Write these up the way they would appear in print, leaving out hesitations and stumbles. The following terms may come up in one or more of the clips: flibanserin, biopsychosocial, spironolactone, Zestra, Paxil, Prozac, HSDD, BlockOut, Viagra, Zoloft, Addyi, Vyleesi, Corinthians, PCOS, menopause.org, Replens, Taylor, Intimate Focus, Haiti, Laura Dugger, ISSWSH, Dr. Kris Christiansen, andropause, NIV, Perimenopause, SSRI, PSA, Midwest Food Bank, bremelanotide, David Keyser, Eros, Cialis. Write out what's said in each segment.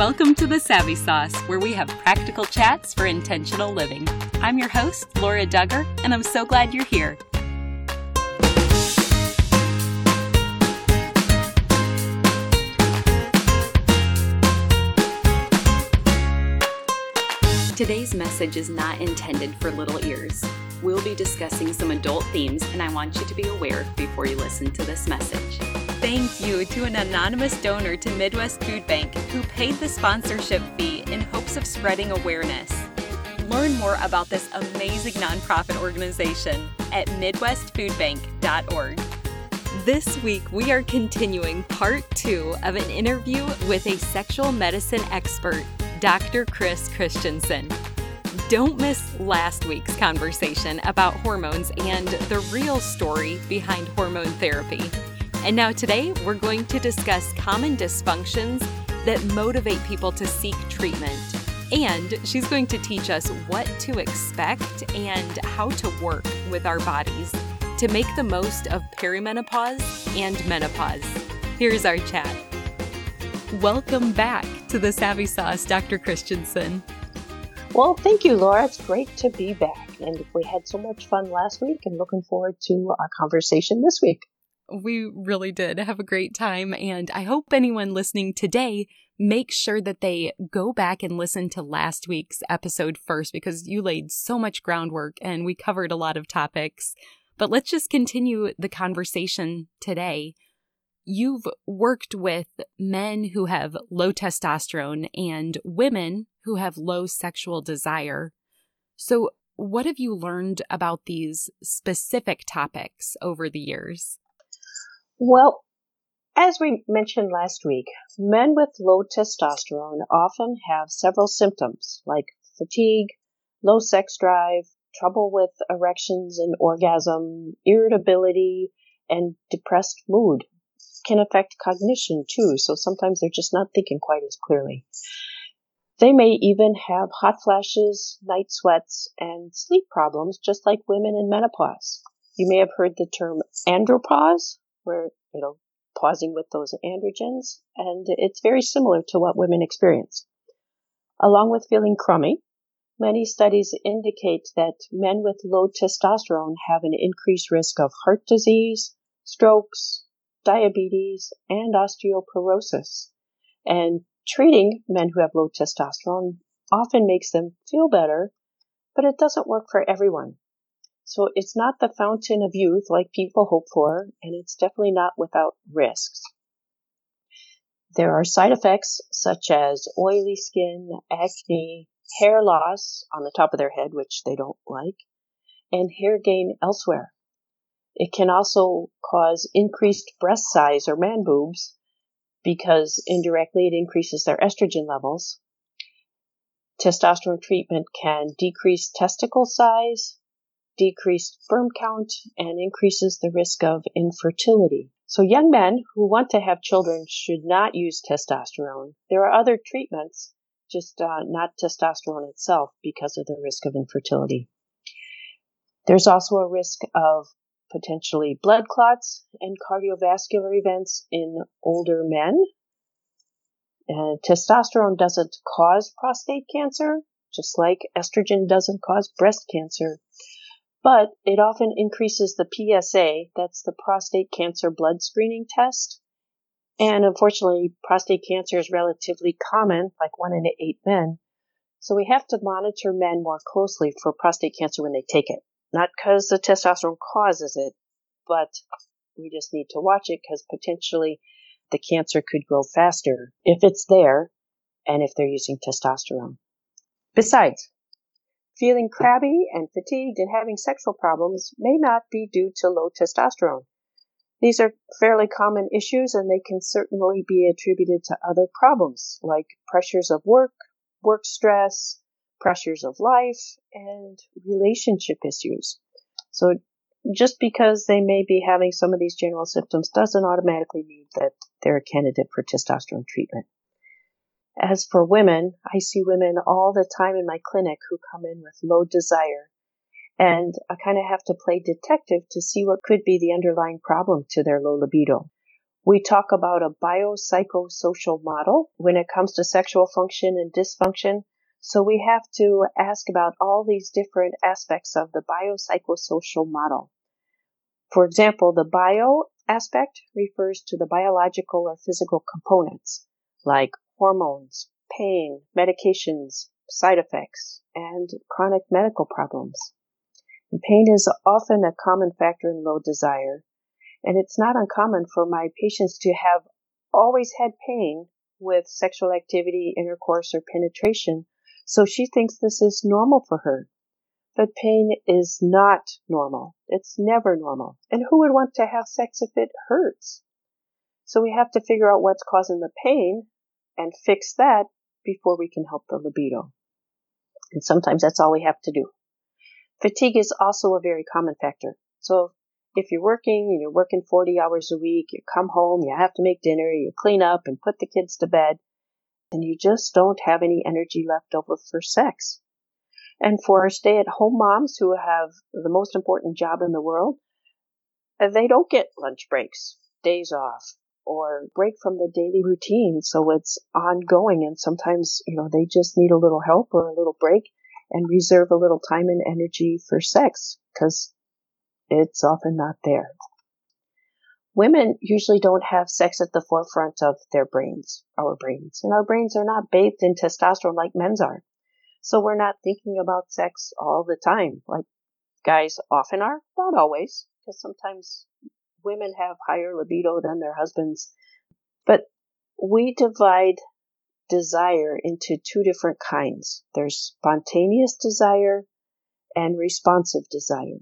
Welcome to The Savvy Sauce, where we have practical chats for intentional living. I'm your host, Laura Dugger, and I'm so glad you're here. Today's message is not intended for little ears. We'll be discussing some adult themes, and I want you to be aware before you listen to this message. Thank you to an anonymous donor to Midwest Food Bank who paid the sponsorship fee in hopes of spreading awareness. Learn more about this amazing nonprofit organization at midwestfoodbank.org. This week, we are continuing part 2 of an interview with a sexual medicine expert, Dr. Kris Christiansen. Don't miss last week's conversation about hormones and the real story behind hormone therapy. And now today, we're going to discuss common dysfunctions that motivate people to seek treatment. And she's going to teach us what to expect and how to work with our bodies to make the most of perimenopause and menopause. Here's our chat. Welcome back to The Savvy Sauce, Dr. Christiansen. Well, thank you, Laura. It's great to be back. And we had so much fun last week and looking forward to our conversation this week. We really did have a great time. And I hope anyone listening today, make sure that they go back and listen to last week's episode first, because you laid so much groundwork and we covered a lot of topics. But let's just continue the conversation today. You've worked with men who have low testosterone and women who have low sexual desire. So what have you learned about these specific topics over the years? Well, as we mentioned last week, men with low testosterone often have several symptoms like fatigue, low sex drive, trouble with erections and orgasm, irritability, and depressed mood. Can affect cognition too, so sometimes they're just not thinking quite as clearly. They may even have hot flashes, night sweats, and sleep problems, just like women in menopause. You may have heard the term andropause, where, pausing with those androgens, and it's very similar to what women experience. Along with feeling crummy, many studies indicate that men with low testosterone have an increased risk of heart disease, strokes, diabetes, and osteoporosis. And treating men who have low testosterone often makes them feel better, but it doesn't work for everyone. So it's not the fountain of youth like people hope for, and it's definitely not without risks. There are side effects such as oily skin, acne, hair loss on the top of their head, which they don't like, and hair gain elsewhere. It can also cause increased breast size or man boobs because indirectly it increases their estrogen levels. Testosterone treatment can decrease testicle size, decrease sperm count, and increases the risk of infertility. So young men who want to have children should not use testosterone. There are other treatments, just not testosterone itself because of the risk of infertility. There's also a risk of potentially blood clots and cardiovascular events in older men. Testosterone doesn't cause prostate cancer, just like estrogen doesn't cause breast cancer, but it often increases the PSA, that's the prostate cancer blood screening test. And unfortunately, prostate cancer is relatively common, like 1 in 8 men. So we have to monitor men more closely for prostate cancer when they take it. Not because the testosterone causes it, but we just need to watch it because potentially the cancer could grow faster if it's there and if they're using testosterone. Besides, feeling crabby and fatigued and having sexual problems may not be due to low testosterone. These are fairly common issues and they can certainly be attributed to other problems like pressures of work, work stress, pressures of life, and relationship issues. So just because they may be having some of these general symptoms doesn't automatically mean that they're a candidate for testosterone treatment. As for women, I see women all the time in my clinic who come in with low desire, and I kind of have to play detective to see what could be the underlying problem to their low libido. We talk about a biopsychosocial model when it comes to sexual function and dysfunction. So we have to ask about all these different aspects of the biopsychosocial model. For example, the bio aspect refers to the biological or physical components like hormones, pain, medications, side effects, and chronic medical problems. And pain is often a common factor in low desire, and it's not uncommon for my patients to have always had pain with sexual activity, intercourse, or penetration, so she thinks this is normal for her. But pain is not normal. It's never normal. And who would want to have sex if it hurts? So we have to figure out what's causing the pain and fix that before we can help the libido. And sometimes that's all we have to do. Fatigue is also a very common factor. So if you're working and you're working 40 hours a week, you come home, you have to make dinner, you clean up and put the kids to bed, and you just don't have any energy left over for sex. And for stay-at-home moms who have the most important job in the world, they don't get lunch breaks, days off, or break from the daily routine. So it's ongoing. And sometimes, they just need a little help or a little break and reserve a little time and energy for sex because it's often not there. Women usually don't have sex at the forefront of their brains, our brains. And our brains are not bathed in testosterone like men's are. So we're not thinking about sex all the time, like guys often are, not always, because sometimes women have higher libido than their husbands. But we divide desire into two different kinds. There's spontaneous desire and responsive desire.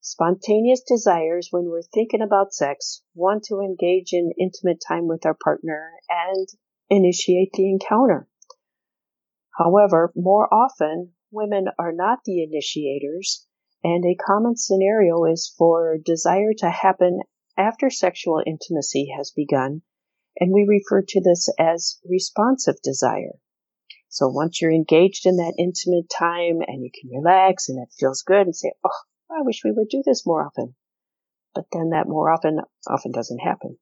Spontaneous desires, when we're thinking about sex, want to engage in intimate time with our partner and initiate the encounter. However, more often, women are not the initiators, and a common scenario is for desire to happen after sexual intimacy has begun, and we refer to this as responsive desire. So once you're engaged in that intimate time and you can relax and it feels good and say, oh, I wish we would do this more often, but then that more often doesn't happen.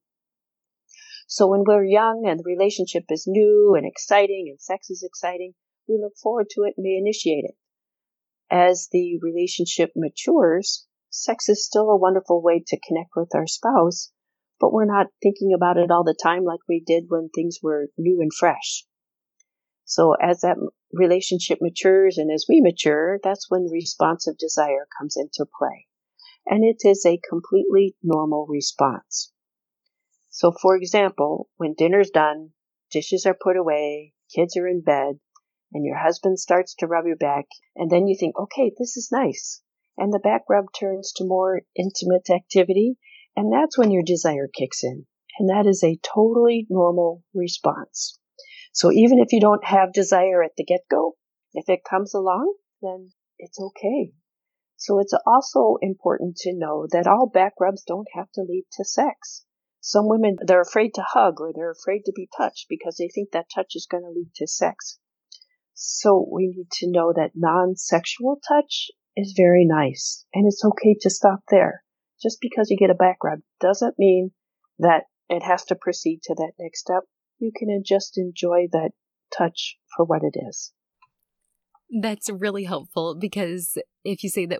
So when we're young and the relationship is new and exciting and sex is exciting, we look forward to it and we initiate it. As the relationship matures, sex is still a wonderful way to connect with our spouse, but we're not thinking about it all the time like we did when things were new and fresh. So as that relationship matures and as we mature, that's when responsive desire comes into play. And it is a completely normal response. So, for example, when dinner's done, dishes are put away, kids are in bed, and your husband starts to rub your back, and then you think, okay, this is nice. And the back rub turns to more intimate activity, and that's when your desire kicks in. And that is a totally normal response. So even if you don't have desire at the get-go, if it comes along, then it's okay. So it's also important to know that all back rubs don't have to lead to sex. Some women, they're afraid to hug or they're afraid to be touched because they think that touch is going to lead to sex. So we need to know that non-sexual touch is very nice and it's okay to stop there. Just because you get a back rub doesn't mean that it has to proceed to that next step. You can just enjoy that touch for what it is. That's really helpful because if you say that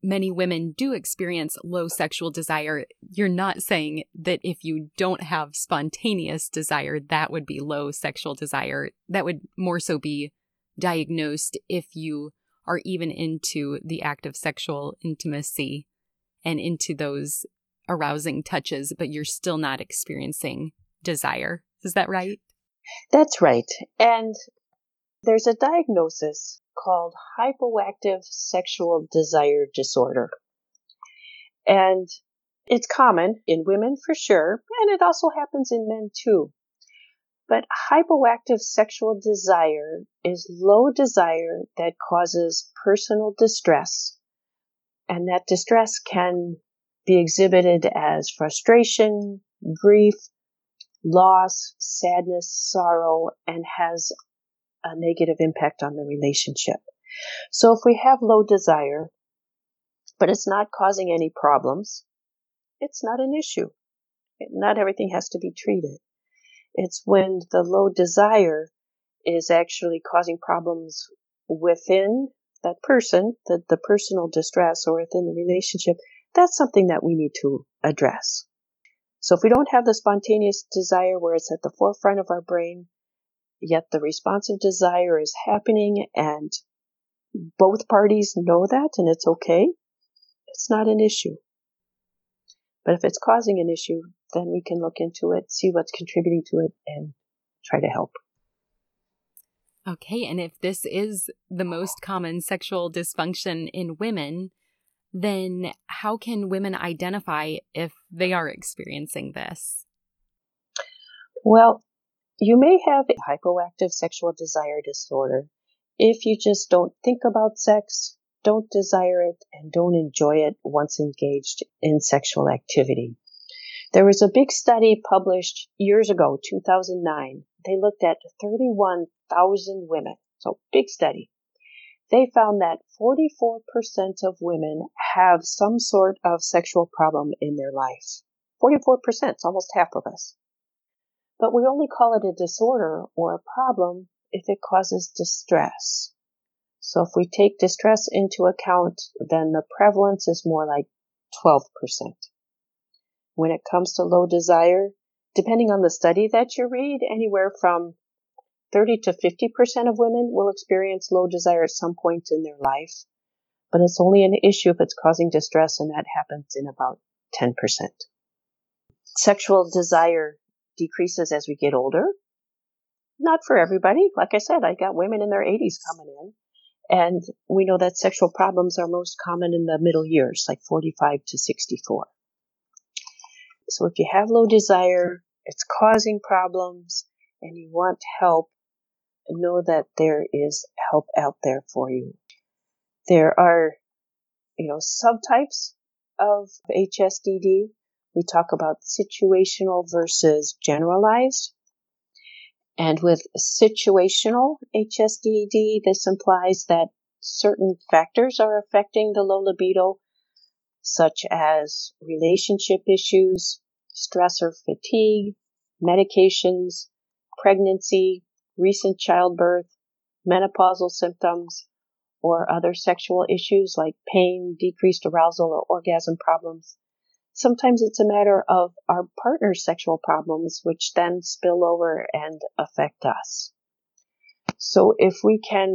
many women do experience low sexual desire, you're not saying that if you don't have spontaneous desire, that would be low sexual desire. That would more so be diagnosed if you are even into the act of sexual intimacy and into those arousing touches, but you're still not experiencing desire. Is that right? That's right. And there's a diagnosis called hypoactive sexual desire disorder. And it's common in women for sure, and it also happens in men too. But hypoactive sexual desire is low desire that causes personal distress. And that distress can be exhibited as frustration, grief, loss, sadness, sorrow, and has a negative impact on the relationship. So if we have low desire, but it's not causing any problems, it's not an issue. Not everything has to be treated. It's when the low desire is actually causing problems within that person, the personal distress, or within the relationship. That's something that we need to address. So if we don't have the spontaneous desire where it's at the forefront of our brain, yet the responsive desire is happening and both parties know that and it's okay, it's not an issue. But if it's causing an issue, then we can look into it, see what's contributing to it, and try to help. Okay, and if this is the most common sexual dysfunction in women, then how can women identify if they are experiencing this? Well, you may have a hypoactive sexual desire disorder if you just don't think about sex, don't desire it, and don't enjoy it once engaged in sexual activity. There was a big study published years ago, 2009. They looked at 31,000 women, so big study. They found that 44% of women have some sort of sexual problem in their life. 44%, it's almost half of us. But we only call it a disorder or a problem if it causes distress. So if we take distress into account, then the prevalence is more like 12%. When it comes to low desire, depending on the study that you read, anywhere from 30 to 50% of women will experience low desire at some point in their life, but it's only an issue if it's causing distress, and that happens in about 10%. Sexual desire decreases as we get older. Not for everybody. Like I said, I got women in their 80s coming in, and we know that sexual problems are most common in the middle years, like 45 to 64. So if you have low desire, it's causing problems, and you want help, know that there is help out there for you. There are, subtypes of HSDD. We talk about situational versus generalized. And with situational HSDD, this implies that certain factors are affecting the low libido, such as relationship issues, stress or fatigue, medications, pregnancy, recent childbirth, menopausal symptoms, or other sexual issues like pain, decreased arousal, or orgasm problems. Sometimes it's a matter of our partner's sexual problems, which then spill over and affect us. So if we can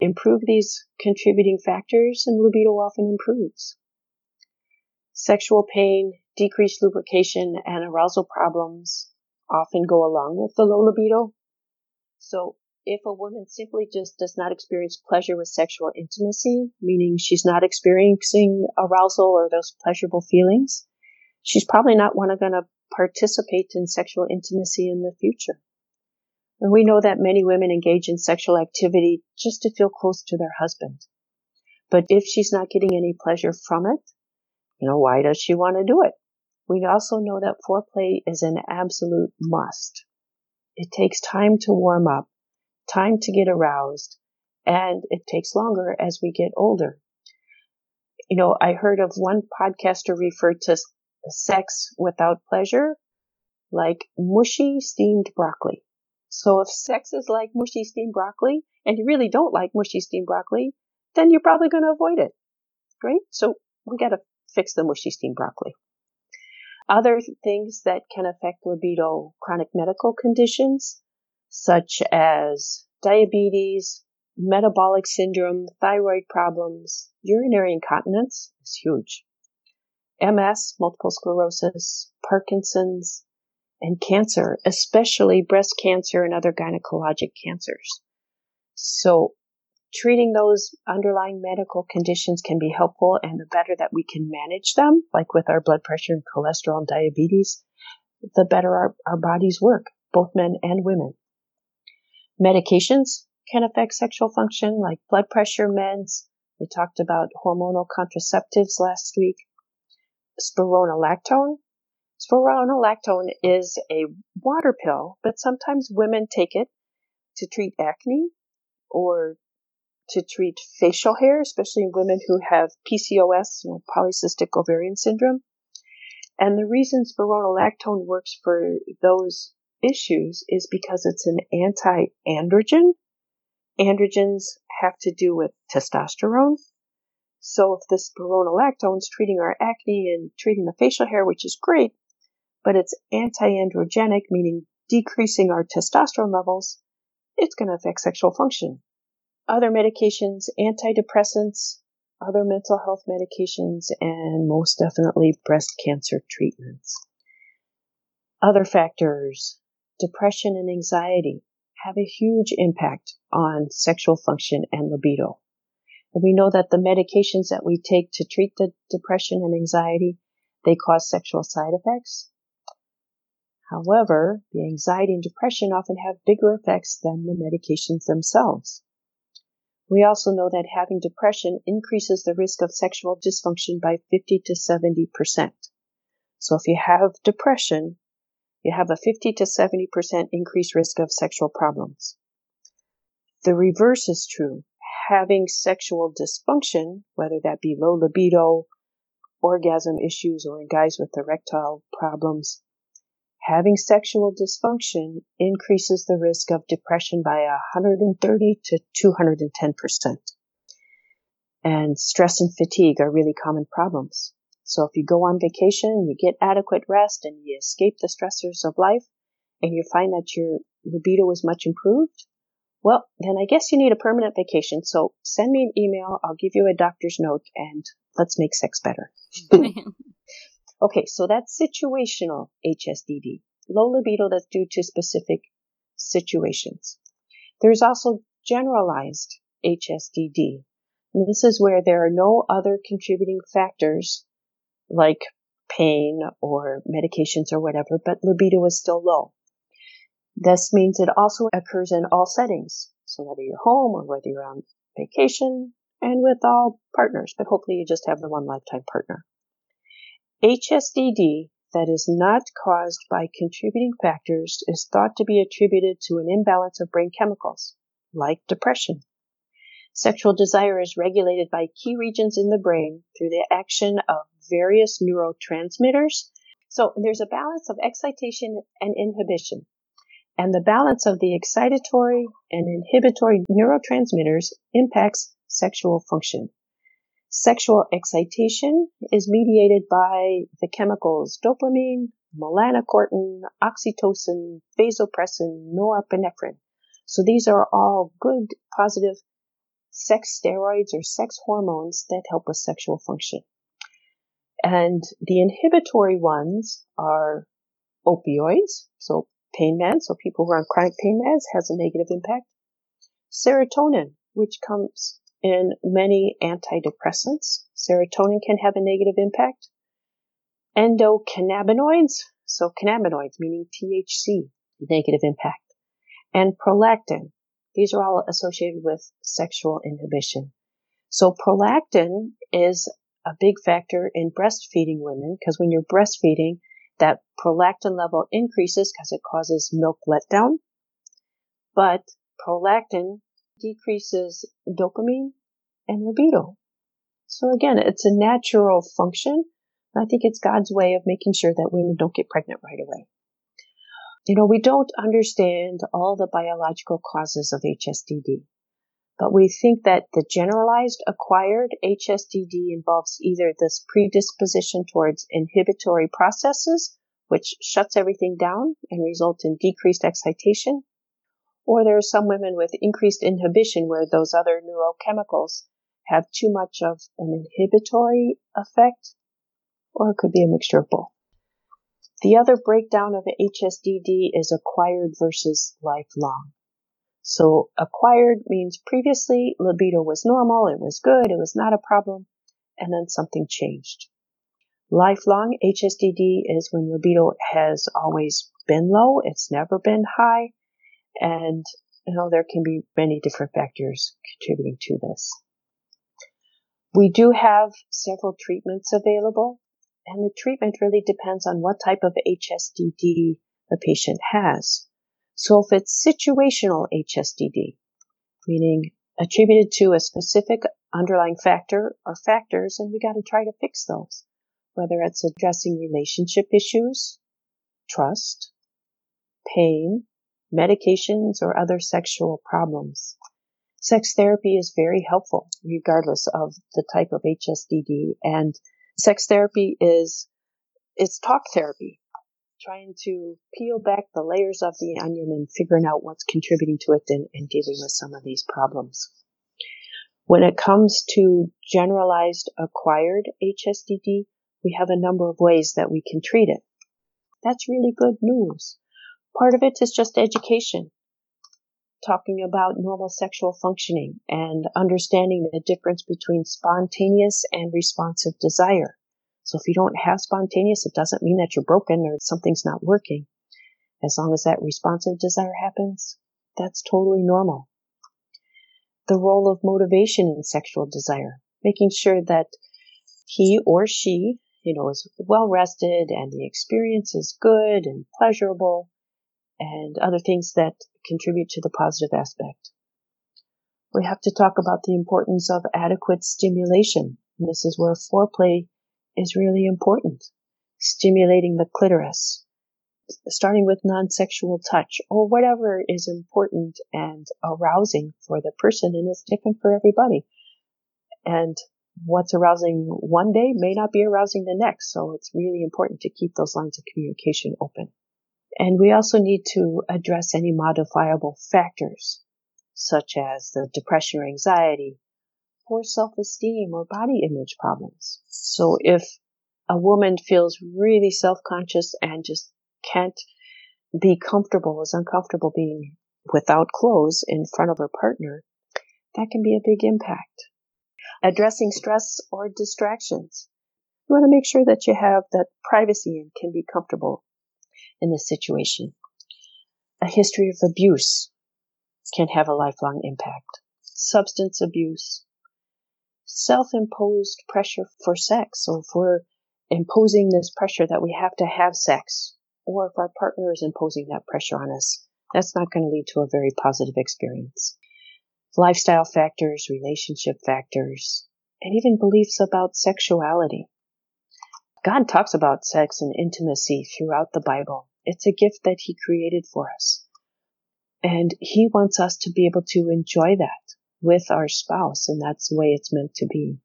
improve these contributing factors, and libido often improves. Sexual pain, decreased lubrication, and arousal problems often go along with the low libido. So if a woman simply just does not experience pleasure with sexual intimacy, meaning she's not experiencing arousal or those pleasurable feelings, she's probably not going to participate in sexual intimacy in the future. And we know that many women engage in sexual activity just to feel close to their husband. But if she's not getting any pleasure from it, why does she want to do it? We also know that foreplay is an absolute must. It takes time to warm up, time to get aroused, and it takes longer as we get older. I heard of one podcaster refer to sex without pleasure like mushy steamed broccoli. So if sex is like mushy steamed broccoli, and you really don't like mushy steamed broccoli, then you're probably going to avoid it, right? So we got to fix the mushy steamed broccoli. Other things that can affect libido, chronic medical conditions, such as diabetes, metabolic syndrome, thyroid problems, urinary incontinence is huge, MS, multiple sclerosis, Parkinson's, and cancer, especially breast cancer and other gynecologic cancers. So treating those underlying medical conditions can be helpful, and the better that we can manage them, like with our blood pressure and cholesterol and diabetes, the better our bodies work, both men and women. Medications can affect sexual function, like blood pressure meds. We talked about hormonal contraceptives last week. Spironolactone. Spironolactone is a water pill, but sometimes women take it to treat acne or to treat facial hair, especially women who have PCOS, polycystic ovarian syndrome. And the reason spironolactone works for those issues is because it's an anti-androgen. Androgens have to do with testosterone. So if this spironolactone is treating our acne and treating the facial hair, which is great, but it's anti-androgenic, meaning decreasing our testosterone levels, it's going to affect sexual function. Other medications, antidepressants, other mental health medications, and most definitely breast cancer treatments. Other factors, depression and anxiety, have a huge impact on sexual function and libido. And we know that the medications that we take to treat the depression and anxiety, they cause sexual side effects. However, the anxiety and depression often have bigger effects than the medications themselves. We also know that having depression increases the risk of sexual dysfunction by 50 to 70%. So if you have depression, you have a 50 to 70% increased risk of sexual problems. The reverse is true. Having sexual dysfunction, whether that be low libido, orgasm issues, or in guys with erectile problems, having sexual dysfunction increases the risk of depression by 130 to 210%. And stress and fatigue are really common problems. So if you go on vacation, you get adequate rest, and you escape the stressors of life, and you find that your libido is much improved, well, then I guess you need a permanent vacation. So send me an email, I'll give you a doctor's note, and let's make sex better. Okay, so that's situational HSDD, low libido that's due to specific situations. There's also generalized HSDD. And this is where there are no other contributing factors like pain or medications or whatever, but libido is still low. This means it also occurs in all settings, so whether you're home or whether you're on vacation and with all partners, but hopefully you just have the one lifetime partner. HSDD that is not caused by contributing factors is thought to be attributed to an imbalance of brain chemicals, like depression. Sexual desire is regulated by key regions in the brain through the action of various neurotransmitters. So there's a balance of excitation and inhibition. And the balance of the excitatory and inhibitory neurotransmitters impacts sexual function. Sexual excitation is mediated by the chemicals dopamine, melanocortin, oxytocin, vasopressin, norepinephrine. So these are all good, positive sex steroids or sex hormones that help with sexual function. And the inhibitory ones are opioids, so pain meds, so people who are on chronic pain meds has a negative impact. Serotonin, which comes in many antidepressants, serotonin can have a negative impact. Endocannabinoids, so cannabinoids meaning THC, negative impact. And prolactin, these are all associated with sexual inhibition. So prolactin is a big factor in breastfeeding women, because when you're breastfeeding, that prolactin level increases because it causes milk letdown. But prolactin decreases dopamine and libido. So again, it's a natural function. I think it's God's way of making sure that women don't get pregnant right away. You know, we don't understand all the biological causes of HSDD, but we think that the generalized acquired HSDD involves either this predisposition towards inhibitory processes, which shuts everything down and results in decreased excitation, or there are some women with increased inhibition where those other neurochemicals have too much of an inhibitory effect, or it could be a mixture of both. The other breakdown of HSDD is acquired versus lifelong. So acquired means previously libido was normal, it was good, it was not a problem, and then something changed. Lifelong HSDD is when libido has always been low, it's never been high, and, you know, there can be many different factors contributing to this. We do have several treatments available, and the treatment really depends on what type of HSDD the patient has. So if it's situational HSDD, meaning attributed to a specific underlying factor or factors, and we got to try to fix those. whether it's addressing relationship issues, trust, pain, medications, or other sexual problems. Sex therapy is very helpful, regardless of the type of HSDD. And sex therapy is talk therapy, trying to peel back the layers of the onion and figuring out what's contributing to it and dealing with some of these problems. When it comes to generalized acquired HSDD, we have a number of ways that we can treat it. That's really good news. Part of it is just education, talking about normal sexual functioning and understanding the difference between spontaneous and responsive desire. So if you don't have spontaneous, it doesn't mean that you're broken or something's not working. As long as that responsive desire happens, that's totally normal. The role of motivation in sexual desire, making sure that he or she, is well-rested and the experience is good and pleasurable and other things that contribute to the positive aspect. We have to talk about the importance of adequate stimulation. And this is where foreplay is really important. Stimulating the clitoris, starting with non-sexual touch or whatever is important and arousing for the person, and it's different for everybody. And what's arousing one day may not be arousing the next, so it's really important to keep those lines of communication open. And we also need to address any modifiable factors, such as the depression or anxiety, poor self-esteem, or body image problems. So if a woman feels really self-conscious and just can't be comfortable, is uncomfortable being without clothes in front of her partner, that can be a big impact. Addressing stress or distractions. You want to make sure that you have that privacy and can be comfortable in this situation. A history of abuse can have a lifelong impact. Substance abuse, self-imposed pressure for sex. So if we're imposing this pressure that we have to have sex, or if our partner is imposing that pressure on us, that's not going to lead to a very positive experience. Lifestyle factors, relationship factors, and even beliefs about sexuality. God talks about sex and intimacy throughout the Bible. It's a gift that He created for us. And He wants us to be able to enjoy that with our spouse, and that's the way it's meant to be.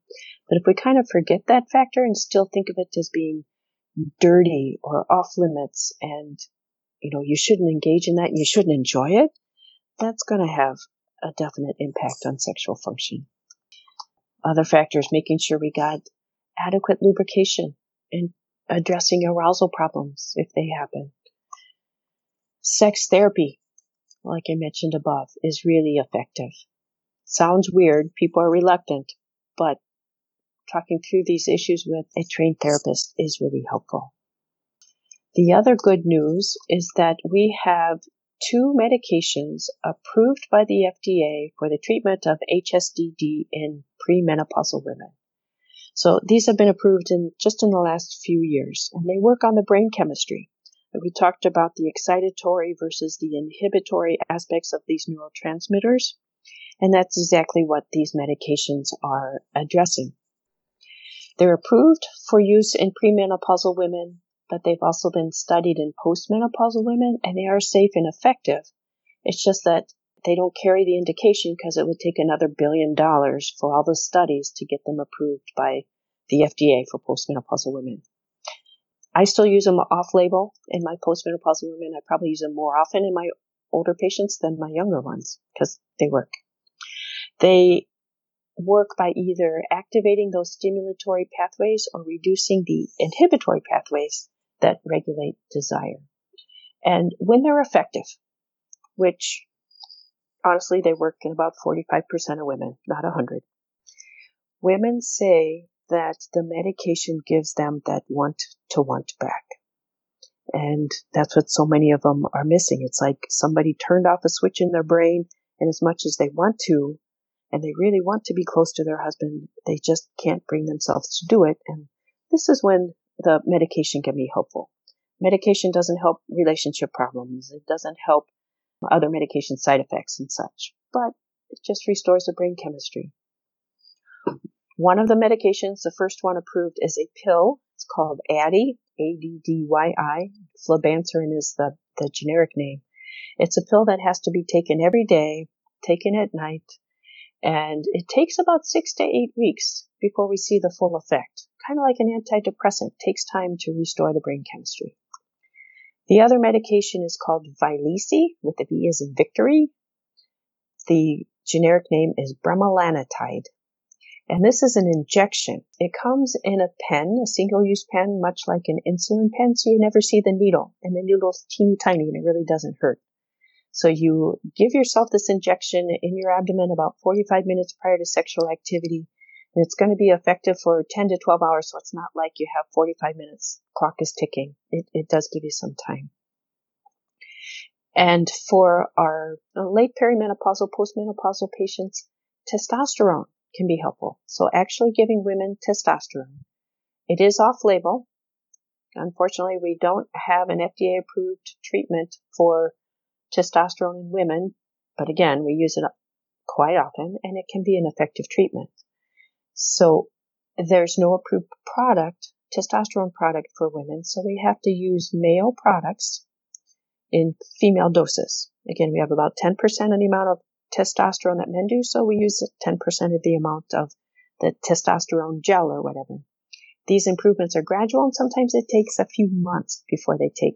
But if we kind of forget that factor and still think of it as being dirty or off limits and, you shouldn't engage in that and you shouldn't enjoy it, that's going to have a definite impact on sexual function. Other factors, making sure we got adequate lubrication, and addressing arousal problems if they happen. Sex therapy, like I mentioned above, is really effective. Sounds weird, people are reluctant, but talking through these issues with a trained therapist is really helpful. The other good news is that we have 2 medications approved by the FDA for the treatment of HSDD in premenopausal women. So these have been approved just in the last few years, and they work on the brain chemistry. We talked about the excitatory versus the inhibitory aspects of these neurotransmitters, and that's exactly what these medications are addressing. They're approved for use in premenopausal women, but they've also been studied in postmenopausal women, and they are safe and effective. It's just that they don't carry the indication because it would take another $1 billion for all the studies to get them approved by the FDA for postmenopausal women. I still use them off-label in my postmenopausal women. I probably use them more often in my older patients than my younger ones because they work. They work by either activating those stimulatory pathways or reducing the inhibitory pathways that regulate desire. And when they're effective, which honestly, they work in about 45% of women, not 100. Women say that the medication gives them that want back. And that's what so many of them are missing. It's like somebody turned off a switch in their brain, and as much as they want to, and they really want to be close to their husband, they just can't bring themselves to do it. And this is when the medication can be helpful. Medication doesn't help relationship problems. It doesn't help other medication side effects and such, but it just restores the brain chemistry. One of the medications, the first one approved, is a pill It's called Addyi, A-D-D-Y-I. Flibanserin is the generic name. It's a pill that has to be taken every day, taken at night, and it takes about 6 to 8 weeks before we see the full effect. Kind of like an antidepressant, takes time to restore the brain chemistry. The other medication is called Vyleesi, with the V as in victory. The generic name is bremelanotide. And this is an injection. It comes in a pen, a single-use pen, much like an insulin pen, so you never see the needle. And the needle's teeny tiny, and it really doesn't hurt. So you give yourself this injection in your abdomen about 45 minutes prior to sexual activity, and it's going to be effective for 10 to 12 hours, so it's not like you have 45 minutes. Clock is ticking. It does give you some time. And for our late perimenopausal, postmenopausal patients, testosterone can be helpful. So actually giving women testosterone. It is off-label. Unfortunately, we don't have an FDA-approved treatment for testosterone in women, but again, we use it quite often, and it can be an effective treatment. So there's no approved product, testosterone product for women, so we have to use male products in female doses. Again, we have about 10% of the amount of testosterone that men do, so we use 10% of the amount of the testosterone gel or whatever. These improvements are gradual, and sometimes it takes a few months before they take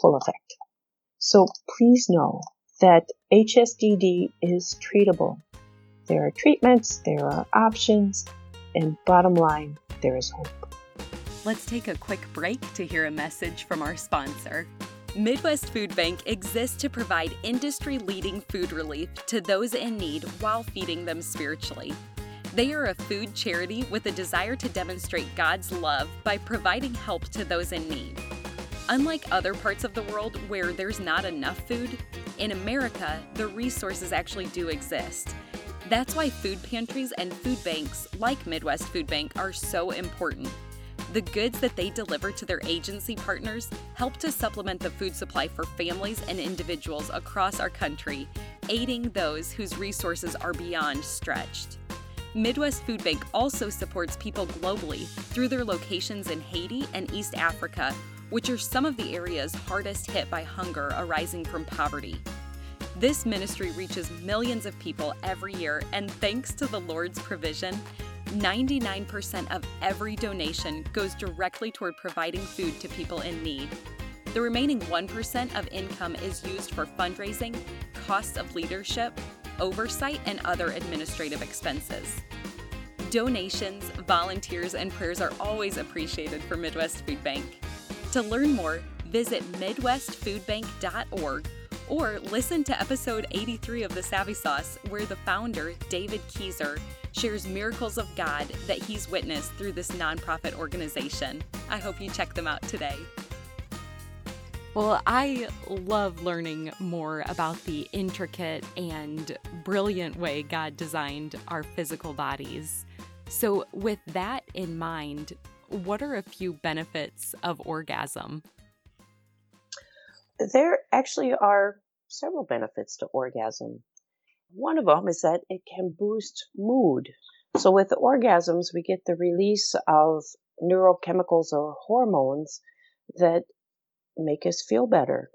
full effect. So please know that HSDD is treatable. There are treatments, there are options, and bottom line, there is hope. Let's take a quick break to hear a message from our sponsor. Midwest Food Bank exists to provide industry-leading food relief to those in need while feeding them spiritually. They are a food charity with a desire to demonstrate God's love by providing help to those in need. Unlike other parts of the world where there's not enough food, in America, the resources actually do exist. That's why food pantries and food banks like Midwest Food Bank are so important. The goods that they deliver to their agency partners help to supplement the food supply for families and individuals across our country, aiding those whose resources are beyond stretched. Midwest Food Bank also supports people globally through their locations in Haiti and East Africa, which are some of the areas hardest hit by hunger arising from poverty. This ministry reaches millions of people every year, and thanks to the Lord's provision, 99% of every donation goes directly toward providing food to people in need. The remaining 1% of income is used for fundraising, costs of leadership, oversight, and other administrative expenses. Donations, volunteers, and prayers are always appreciated for Midwest Food Bank. To learn more, visit midwestfoodbank.org or listen to episode 83 of The Savvy Sauce, where the founder, David Keyser, shares miracles of God that he's witnessed through this nonprofit organization. I hope you check them out today. Well, I love learning more about the intricate and brilliant way God designed our physical bodies. So with that in mind, what are a few benefits of orgasm? There actually are several benefits to orgasm. One of them is that it can boost mood. So with orgasms, we get the release of neurochemicals or hormones that make us feel better.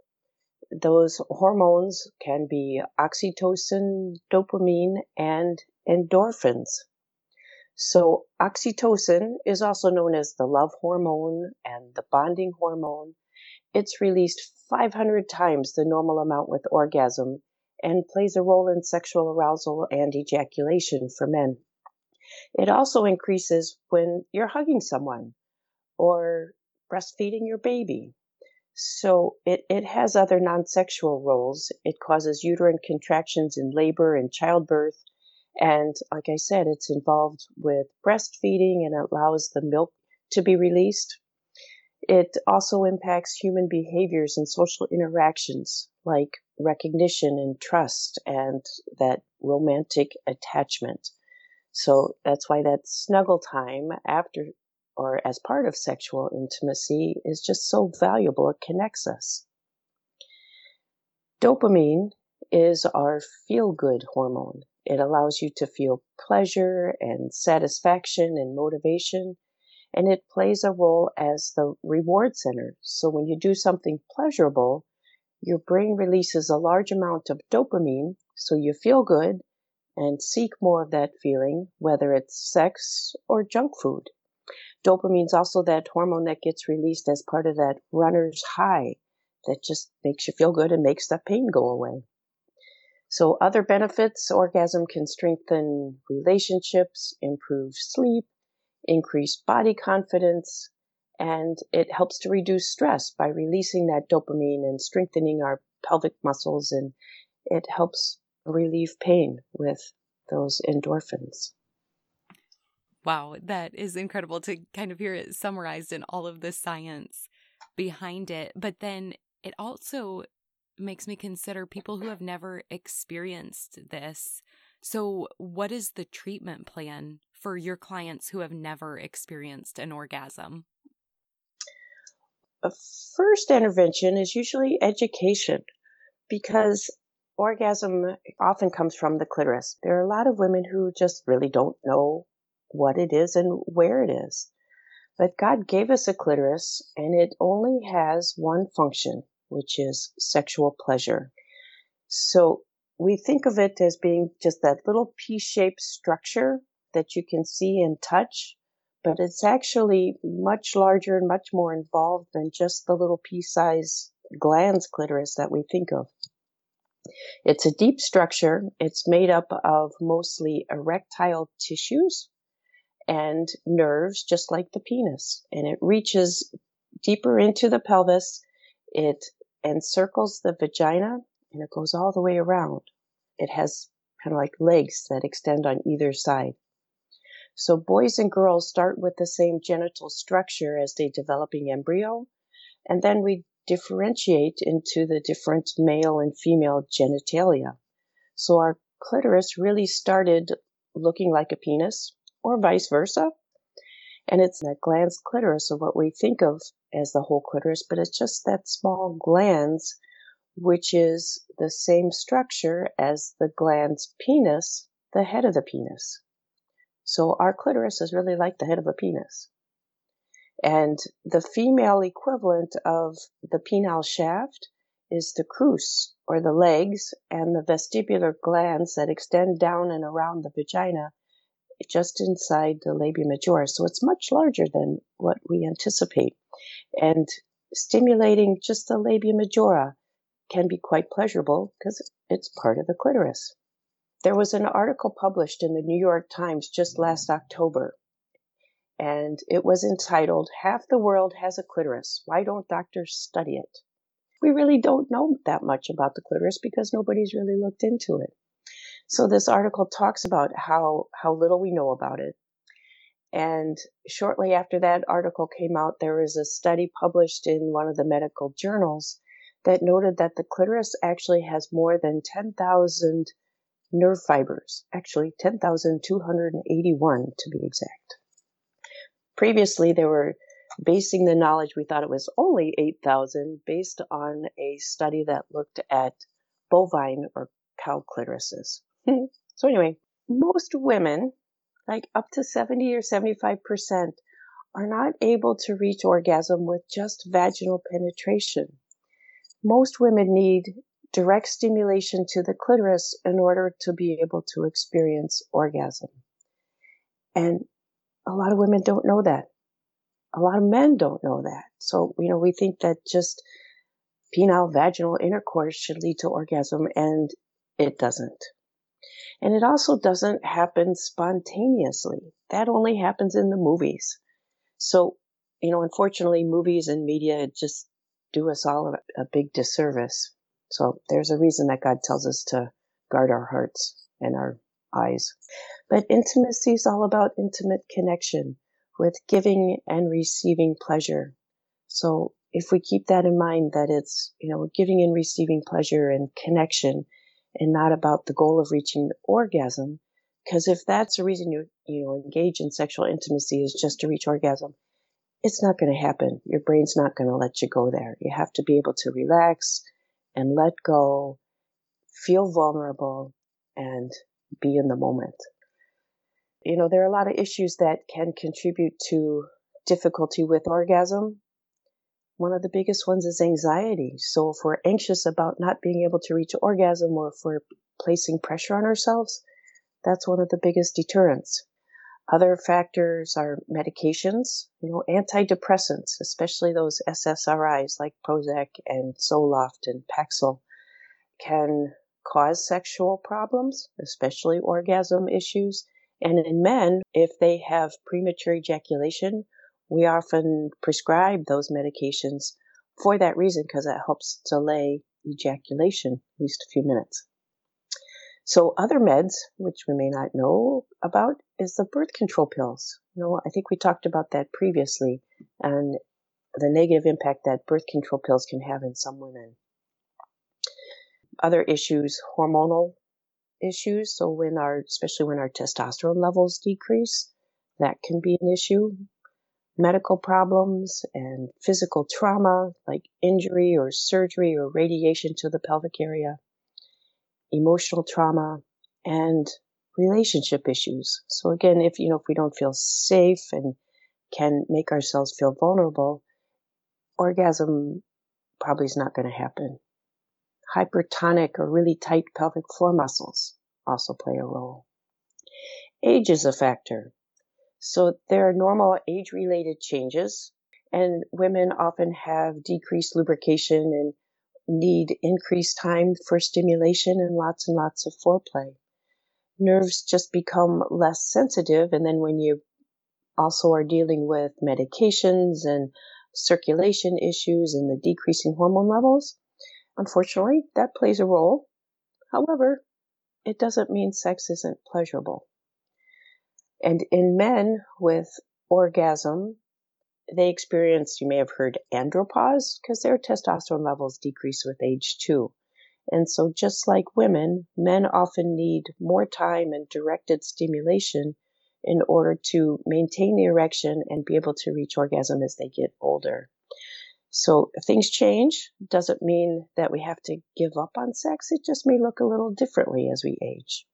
Those hormones can be oxytocin, dopamine, and endorphins. So oxytocin is also known as the love hormone and the bonding hormone. It's released 500 times the normal amount with orgasm and plays a role in sexual arousal and ejaculation for men. It also increases when you're hugging someone or breastfeeding your baby. So it has other non-sexual roles. It causes uterine contractions in labor and childbirth. And like I said, it's involved with breastfeeding and allows the milk to be released. It also impacts human behaviors and social interactions like recognition and trust and that romantic attachment. So that's why that snuggle time after or as part of sexual intimacy is just so valuable. It connects us. Dopamine is our feel-good hormone. It allows you to feel pleasure and satisfaction and motivation. and it plays a role as the reward center. So when you do something pleasurable, your brain releases a large amount of dopamine, so you feel good and seek more of that feeling, whether it's sex or junk food. Dopamine is also that hormone that gets released as part of that runner's high that just makes you feel good and makes the pain go away. So other benefits: orgasm can strengthen relationships, improve sleep, increase body confidence, and it helps to reduce stress by releasing that dopamine and strengthening our pelvic muscles, and it helps relieve pain with those endorphins. Wow, that is incredible to kind of hear it summarized in all of the science behind it. But then it also makes me consider people who have never experienced this. So what is the treatment plan for your clients who have never experienced an orgasm? A first intervention is usually education, because orgasm often comes from the clitoris. There are a lot of women who just really don't know what it is and where it is. But God gave us a clitoris, and it only has one function, which is sexual pleasure. So we think of it as being just that little pea-shaped structure that you can see and touch, but it's actually much larger and much more involved than just the little pea-sized glands clitoris that we think of. It's a deep structure. It's made up of mostly erectile tissues and nerves, just like the penis. And it reaches deeper into the pelvis. It encircles the vagina, and it goes all the way around. It has kind of like legs that extend on either side. So boys and girls start with the same genital structure as they develop in embryo, and then we differentiate into the different male and female genitalia. So our clitoris really started looking like a penis, or vice versa. And it's that glans clitoris, or what we think of as the whole clitoris, but it's just that small glans, which is the same structure as the glans penis, the head of the penis. So our clitoris is really like the head of a penis. And the female equivalent of the penile shaft is the crus, or the legs, and the vestibular glands that extend down and around the vagina, just inside the labia majora. So it's much larger than what we anticipate. And stimulating just the labia majora can be quite pleasurable because it's part of the clitoris. There was an article published in the New York Times just last October, and it was entitled, "Half the World Has a Clitoris. Why Don't Doctors Study It?" We really don't know that much about the clitoris because nobody's really looked into it. So this article talks about how little we know about it. And shortly after that article came out, there was a study published in one of the medical journals that noted that the clitoris actually has more than 10,000 nerve fibers, actually 10,281 to be exact. Previously, they were basing the knowledge, we thought it was only 8,000, based on a study that looked at bovine or cow clitorises. So anyway, most women, like up to 70 or 75%, are not able to reach orgasm with just vaginal penetration. Most women need direct stimulation to the clitoris in order to be able to experience orgasm. And a lot of women don't know that. A lot of men don't know that. So, we think that just penile vaginal intercourse should lead to orgasm, and it doesn't. And it also doesn't happen spontaneously. That only happens in the movies. So, unfortunately, movies and media just do us all a big disservice. So there's a reason that God tells us to guard our hearts and our eyes. But intimacy is all about intimate connection with giving and receiving pleasure. So if we keep that in mind, that it's, giving and receiving pleasure and connection, and not about the goal of reaching orgasm, because if that's the reason you engage in sexual intimacy is just to reach orgasm, it's not going to happen. Your brain's not going to let you go there. You have to be able to relax and let go, feel vulnerable, and be in the moment. There are a lot of issues that can contribute to difficulty with orgasm, one of the biggest ones is anxiety. So if we're anxious about not being able to reach orgasm, or if we're placing pressure on ourselves, that's one of the biggest deterrents. Other factors are medications, antidepressants, especially those SSRIs like Prozac and Zoloft and Paxil, can cause sexual problems, especially orgasm issues. And in men, if they have premature ejaculation, we often prescribe those medications for that reason, because that helps delay ejaculation at least a few minutes. So other meds, which we may not know about, is the birth control pills. I think we talked about that previously, and the negative impact that birth control pills can have in some women. Other issues, hormonal issues. So especially when our testosterone levels decrease, that can be an issue. Medical problems and physical trauma, like injury or surgery or radiation to the pelvic area. Emotional trauma, and relationship issues. So again, if we don't feel safe and can make ourselves feel vulnerable, orgasm probably is not going to happen. Hypertonic or really tight pelvic floor muscles also play a role. Age is a factor. So there are normal age-related changes, and women often have decreased lubrication and need increased time for stimulation and lots of foreplay. Nerves just become less sensitive, and then when you also are dealing with medications and circulation issues and the decreasing hormone levels, unfortunately, that plays a role. However, it doesn't mean sex isn't pleasurable. And in men with orgasm, they experience, you may have heard, andropause, because their testosterone levels decrease with age too. And so just like women, men often need more time and directed stimulation in order to maintain the erection and be able to reach orgasm as they get older. So if things change, it doesn't mean that we have to give up on sex. It just may look a little differently as we age.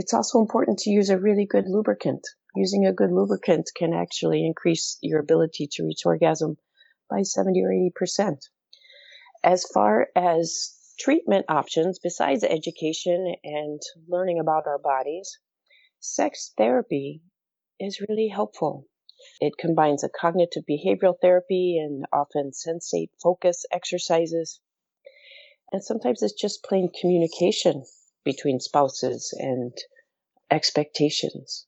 It's also important to use a really good lubricant. Using a good lubricant can actually increase your ability to reach orgasm by 70 or 80%. As far as treatment options, besides education and learning about our bodies, sex therapy is really helpful. It combines a cognitive behavioral therapy and often sensate focus exercises. And sometimes it's just plain communication between spouses and expectations.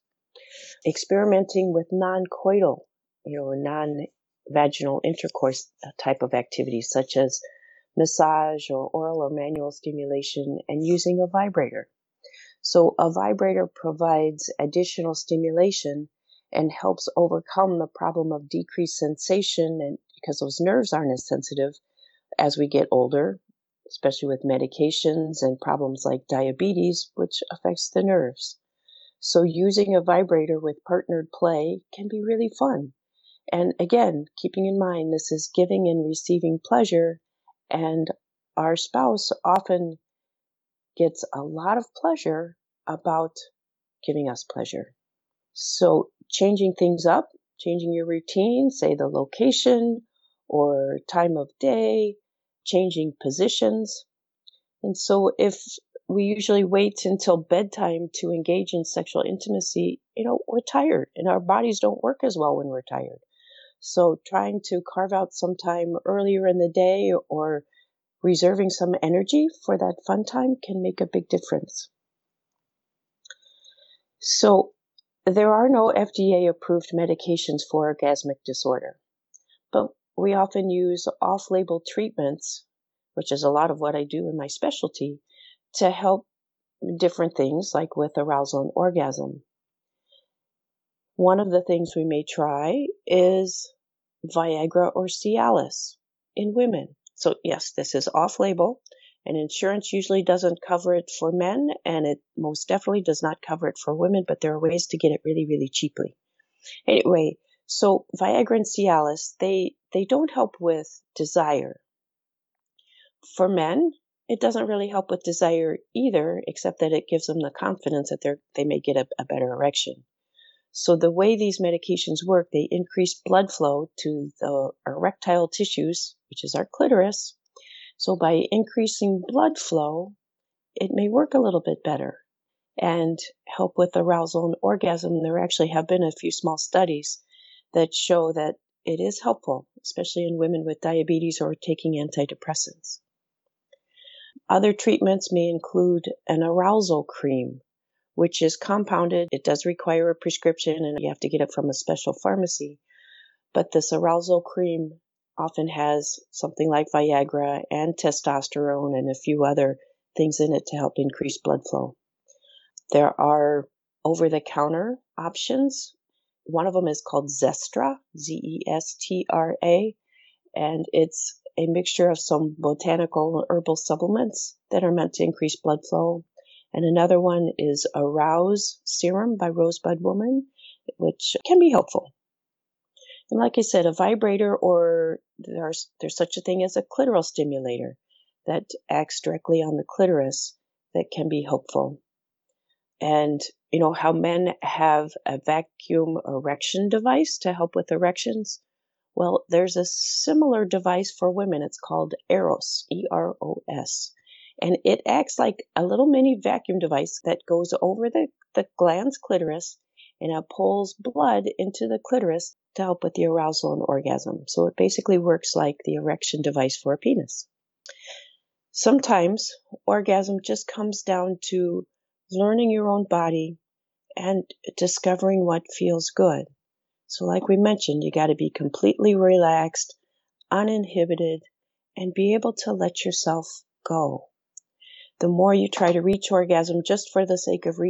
Experimenting with non-coital, non-vaginal intercourse type of activities, such as massage or oral or manual stimulation, and using a vibrator. So a vibrator provides additional stimulation and helps overcome the problem of decreased sensation, and because those nerves aren't as sensitive as we get older, especially with medications and problems like diabetes, which affects the nerves. So using a vibrator with partnered play can be really fun. And again, keeping in mind, this is giving and receiving pleasure, and our spouse often gets a lot of pleasure about giving us pleasure. So changing things up, changing your routine, say the location or time of day, changing positions. And so if we usually wait until bedtime to engage in sexual intimacy, we're tired and our bodies don't work as well when we're tired. So trying to carve out some time earlier in the day or reserving some energy for that fun time can make a big difference. So there are no FDA-approved medications for orgasmic disorder, but we often use off-label treatments, which is a lot of what I do in my specialty, to help different things, like with arousal and orgasm. One of the things we may try is Viagra or Cialis in women. So yes, this is off-label, and insurance usually doesn't cover it for men, and it most definitely does not cover it for women, but there are ways to get it really, really cheaply. Anyway, so Viagra and Cialis, they don't help with desire. For men, it doesn't really help with desire either, except that it gives them the confidence that they may get a better erection. So the way these medications work, they increase blood flow to the erectile tissues, which is our clitoris. So by increasing blood flow, it may work a little bit better and help with arousal and orgasm. There actually have been a few small studies that show that it is helpful, especially in women with diabetes or taking antidepressants. Other treatments may include an arousal cream, which is compounded. It does require a prescription, and you have to get it from a special pharmacy. But this arousal cream often has something like Viagra and testosterone and a few other things in it to help increase blood flow. There are over-the-counter options. One of them is called Zestra, Zestra, and it's a mixture of some botanical herbal supplements that are meant to increase blood flow. And another one is a Arouse Serum by Rosebud Woman, which can be helpful. And like I said, a vibrator, or there's such a thing as a clitoral stimulator that acts directly on the clitoris that can be helpful. And you know how men have a vacuum erection device to help with erections? Well, there's a similar device for women. It's called Eros, E-R-O-S. And it acts like a little mini vacuum device that goes over the glans clitoris, and it pulls blood into the clitoris to help with the arousal and orgasm. So it basically works like the erection device for a penis. Sometimes orgasm just comes down to learning your own body and discovering what feels good. So like we mentioned, you got to be completely relaxed, uninhibited, and be able to let yourself go. The more you try to reach orgasm just for the sake of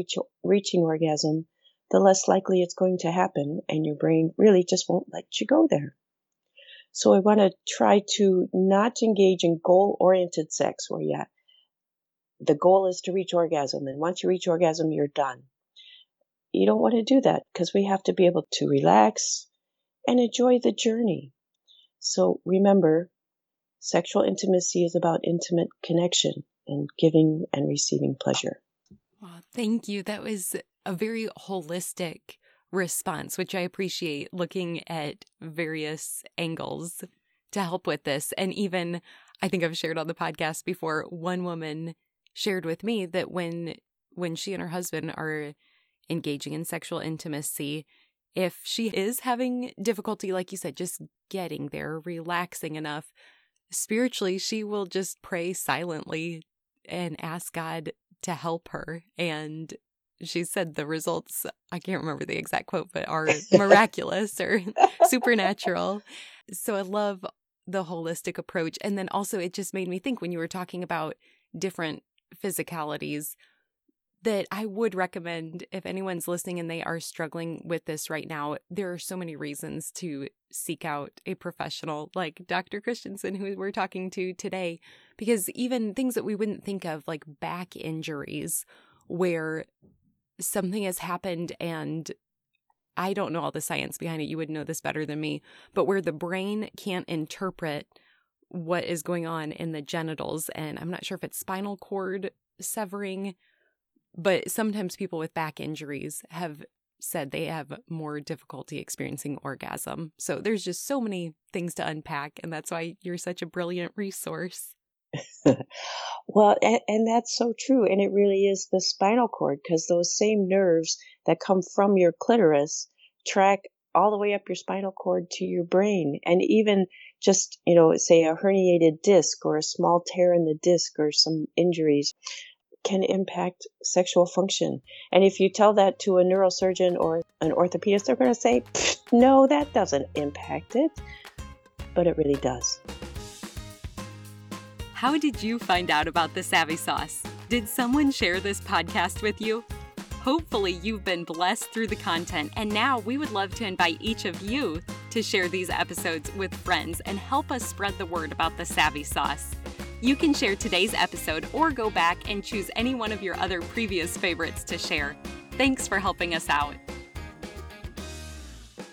reaching orgasm, the less likely it's going to happen, and your brain really just won't let you go there. So I want to try to not engage in goal-oriented sex where the goal is to reach orgasm, and once you reach orgasm, you're done. You don't want to do that, because we have to be able to relax and enjoy the journey. So remember, sexual intimacy is about intimate connection and giving and receiving pleasure. Wow, thank you. That was a very holistic response, which I appreciate, looking at various angles to help with this. And even, I think I've shared on the podcast before, one woman shared with me that when she and her husband are engaging in sexual intimacy, if she is having difficulty, like you said, just getting there, relaxing enough spiritually, she will just pray silently and ask God to help her. And she said the results, I can't remember the exact quote, but are miraculous or supernatural. So I love the holistic approach. And then also, it just made me think, when you were talking about different physicalities, that I would recommend, if anyone's listening and they are struggling with this right now, there are so many reasons to seek out a professional like Dr. Christiansen, who we're talking to today, because even things that we wouldn't think of, like back injuries, where something has happened, and I don't know all the science behind it, you would know this better than me, but where the brain can't interpret what is going on in the genitals. And I'm not sure if it's spinal cord severing, but sometimes people with back injuries have said they have more difficulty experiencing orgasm. So there's just so many things to unpack, and that's why you're such a brilliant resource. Well, and that's so true. And it really is the spinal cord, because those same nerves that come from your clitoris track all the way up your spinal cord to your brain. And even just, say a herniated disc or a small tear in the disc or some injuries can impact sexual function. And if you tell that to a neurosurgeon or an orthopedist, they're going to say, no, that doesn't impact it. But it really does. How did you find out about the Savvy Sauce? Did someone share this podcast with you? Hopefully you've been blessed through the content, and now we would love to invite each of you to share these episodes with friends and help us spread the word about the Savvy Sauce. You can share today's episode or go back and choose any one of your other previous favorites to share. Thanks for helping us out.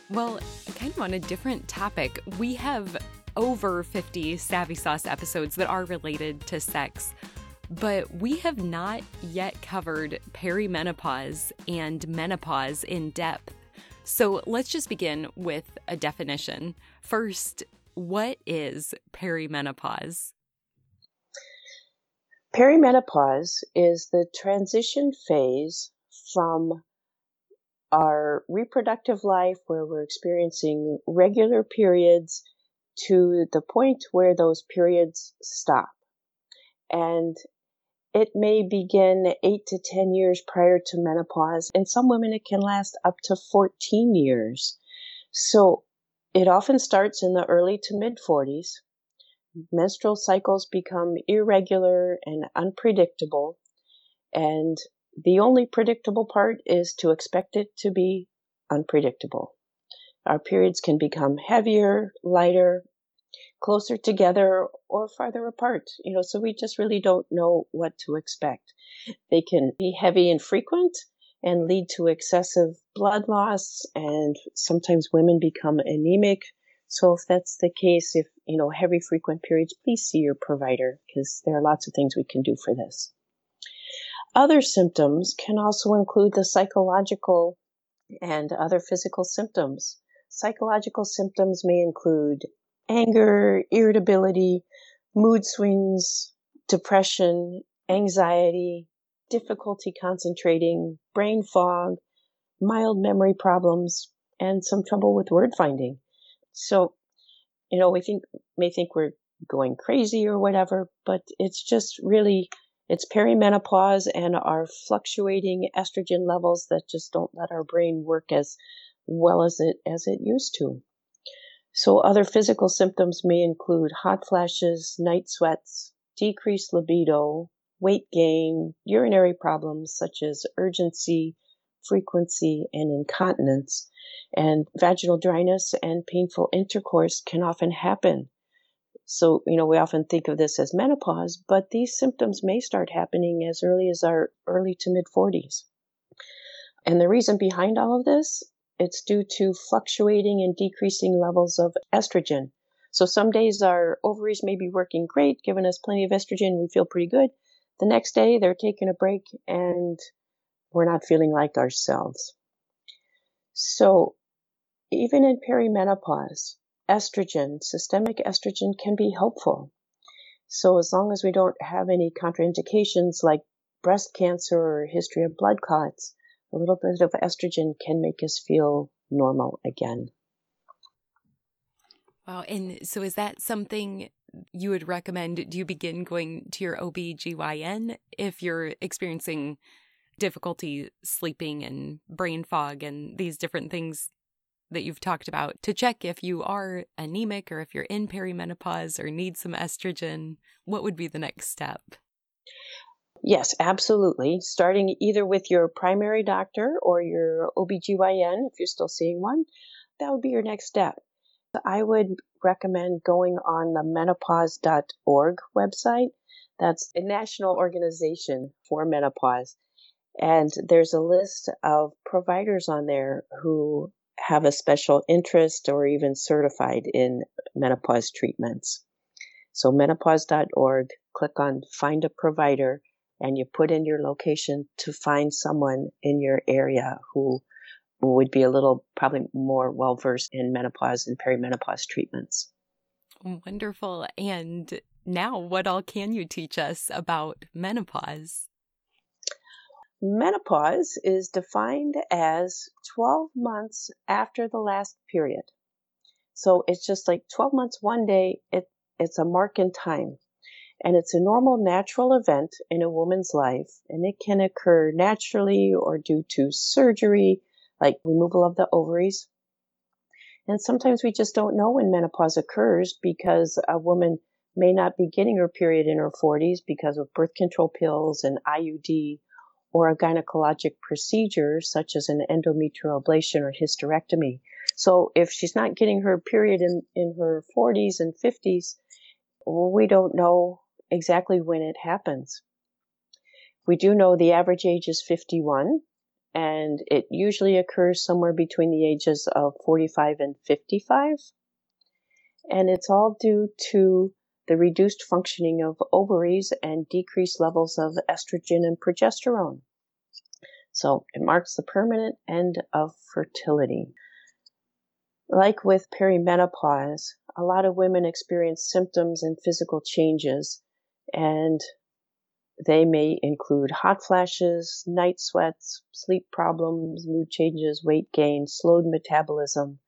Well, kind of on a different topic, we have over 50 Savvy Sauce episodes that are related to sex, but we have not yet covered perimenopause and menopause in depth. So let's just begin with a definition. First, what is perimenopause? Perimenopause is the transition phase from our reproductive life, where we're experiencing regular periods, to the point where those periods stop. And it may begin 8 to 10 years prior to menopause. In some women, it can last up to 14 years. So it often starts in the early to mid-40s. Menstrual cycles become irregular and unpredictable. And the only predictable part is to expect it to be unpredictable. Our periods can become heavier, lighter, closer together, or farther apart. So we just really don't know what to expect. They can be heavy and frequent and lead to excessive blood loss, and sometimes women become anemic. So if that's the case, if heavy frequent periods, please see your provider, because there are lots of things we can do for this. Other symptoms can also include the psychological and other physical symptoms. Psychological symptoms may include anger, irritability, mood swings, depression, anxiety, difficulty concentrating, brain fog, mild memory problems, and some trouble with word finding. So, we may think we're going crazy or whatever, but it's just really, it's perimenopause and our fluctuating estrogen levels that just don't let our brain work as well as it used to. So other physical symptoms may include hot flashes, night sweats, decreased libido, weight gain, urinary problems such as urgency, frequency, and incontinence. And vaginal dryness and painful intercourse can often happen. So, we often think of this as menopause, but these symptoms may start happening as early as our early to mid-40s. And the reason behind all of this, it's due to fluctuating and decreasing levels of estrogen. So some days our ovaries may be working great, giving us plenty of estrogen, we feel pretty good. The next day they're taking a break and we're not feeling like ourselves. So even in perimenopause, estrogen, systemic estrogen can be helpful. So as long as we don't have any contraindications like breast cancer or history of blood clots, a little bit of estrogen can make us feel normal again. Wow. And so is that something you would recommend? Do you begin going to your OBGYN if you're experiencing difficulty sleeping and brain fog and these different things that you've talked about, to check if you are anemic or if you're in perimenopause or need some estrogen? What would be the next step? Yes, absolutely. Starting either with your primary doctor or your OBGYN, if you're still seeing one, that would be your next step. I would recommend going on the menopause.org website. That's a national organization for menopause. And there's a list of providers on there who have a special interest or even certified in menopause treatments. So menopause.org, click on Find a Provider, and you put in your location to find someone in your area who would be a little, probably more well-versed in menopause and perimenopause treatments. Wonderful. And now what all can you teach us about menopause? Menopause is defined as 12 months after the last period. So it's just like 12 months, one day, it's a mark in time. And it's a normal, natural event in a woman's life, and it can occur naturally or due to surgery, like removal of the ovaries. And sometimes we just don't know when menopause occurs, because a woman may not be getting her period in her 40s because of birth control pills and IUD, or a gynecologic procedure such as an endometrial ablation or hysterectomy. So if she's not getting her period in her 40s and 50s, we don't know exactly when it happens. We do know the average age is 51, and it usually occurs somewhere between the ages of 45 and 55. And it's all due to the reduced functioning of ovaries and decreased levels of estrogen and progesterone. So it marks the permanent end of fertility. Like with perimenopause, a lot of women experience symptoms and physical changes, and they may include hot flashes, night sweats, sleep problems, mood changes, weight gain, slowed metabolism.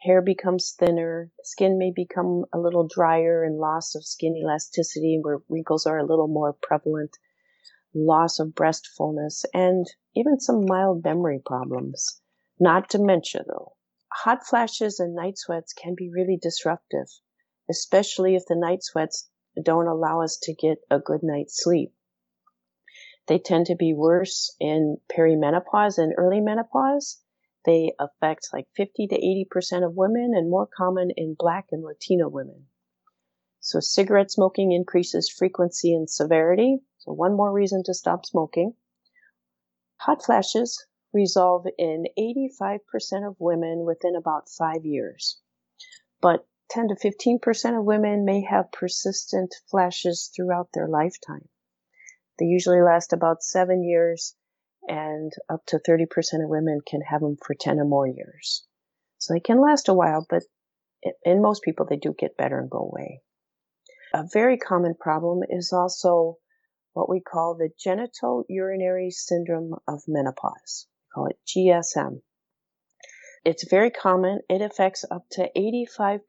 Hair becomes thinner, skin may become a little drier and loss of skin elasticity where wrinkles are a little more prevalent, loss of breast fullness, and even some mild memory problems. Not dementia, though. Hot flashes and night sweats can be really disruptive, especially if the night sweats don't allow us to get a good night's sleep. They tend to be worse in perimenopause and early menopause. They affect like 50 to 80% of women and more common in Black and Latino women. So cigarette smoking increases frequency and severity. So one more reason to stop smoking. Hot flashes resolve in 85% of women within about 5 years. But 10 to 15% of women may have persistent flashes throughout their lifetime. They usually last about 7 years, and up to 30% of women can have them for 10 or more years. So they can last a while, but in most people, they do get better and go away. A very common problem is also what we call the genitourinary syndrome of menopause. We call it GSM. It's very common. It affects up to 85%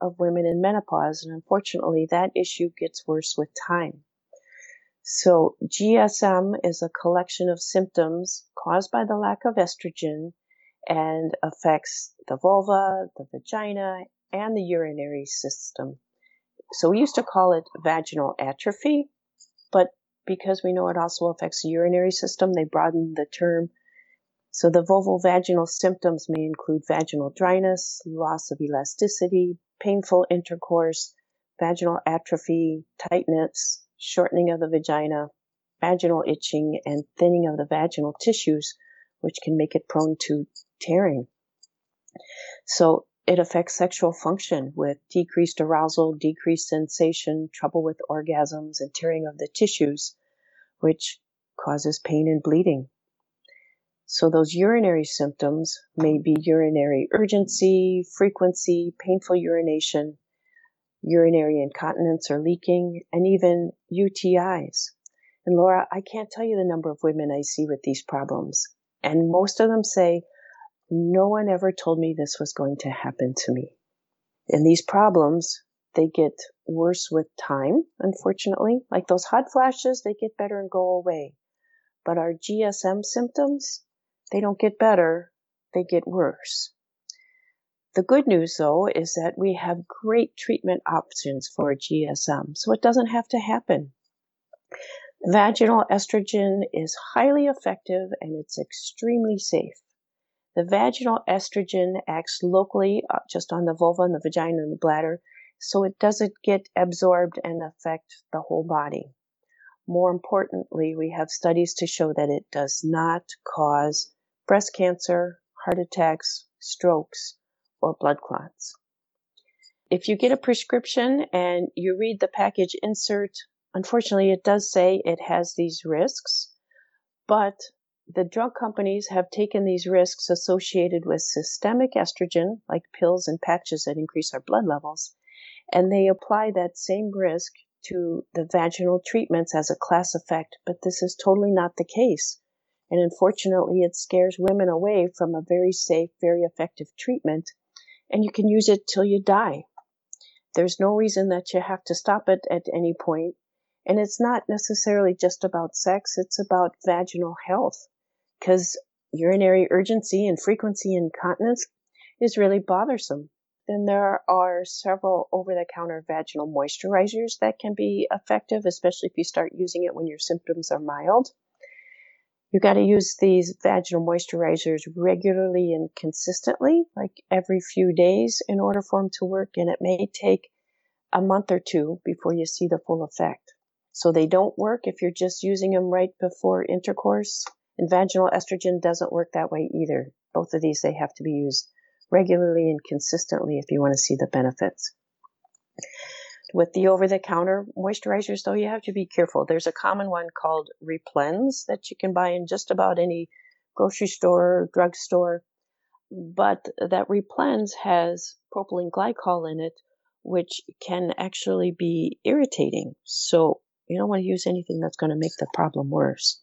of women in menopause, and unfortunately, that issue gets worse with time. So GSM is a collection of symptoms caused by the lack of estrogen and affects the vulva, the vagina, and the urinary system. So we used to call it vaginal atrophy, but because we know it also affects the urinary system, they broadened the term. So the vulvovaginal symptoms may include vaginal dryness, loss of elasticity, painful intercourse, vaginal atrophy, tightness, shortening of the vagina, vaginal itching, and thinning of the vaginal tissues, which can make it prone to tearing. So it affects sexual function with decreased arousal, decreased sensation, trouble with orgasms, and tearing of the tissues, which causes pain and bleeding. So those urinary symptoms may be urinary urgency, frequency, painful urination, urinary incontinence or leaking, and even UTIs. And Laura, I can't tell you the number of women I see with these problems. And most of them say, no one ever told me this was going to happen to me. And these problems, they get worse with time, unfortunately. Like those hot flashes, they get better and go away. But our GSM symptoms, they don't get better, they get worse. The good news, though, is that we have great treatment options for GSM, so it doesn't have to happen. Vaginal estrogen is highly effective and it's extremely safe. The vaginal estrogen acts locally, just on the vulva and the vagina and the bladder, so it doesn't get absorbed and affect the whole body. More importantly, we have studies to show that it does not cause breast cancer, heart attacks, strokes, or blood clots. If you get a prescription and you read the package insert, unfortunately it does say it has these risks, but the drug companies have taken these risks associated with systemic estrogen, like pills and patches that increase our blood levels, and they apply that same risk to the vaginal treatments as a class effect, but this is totally not the case. And unfortunately, it scares women away from a very safe, very effective treatment, and you can use it till you die. There's no reason that you have to stop it at any point. And it's not necessarily just about sex, it's about vaginal health, because urinary urgency and frequency incontinence is really bothersome. Then there are several over-the-counter vaginal moisturizers that can be effective, especially if you start using it when your symptoms are mild. You got to use these vaginal moisturizers regularly and consistently, like every few days, in order for them to work, and it may take a month or two before you see the full effect. So they don't work if you're just using them right before intercourse, and vaginal estrogen doesn't work that way either. Both of these, they have to be used regularly and consistently if you want to see the benefits. With the over-the-counter moisturizers, though, you have to be careful. There's a common one called Replens that you can buy in just about any grocery store, drugstore. But that Replens has propylene glycol in it, which can actually be irritating. So you don't want to use anything that's going to make the problem worse.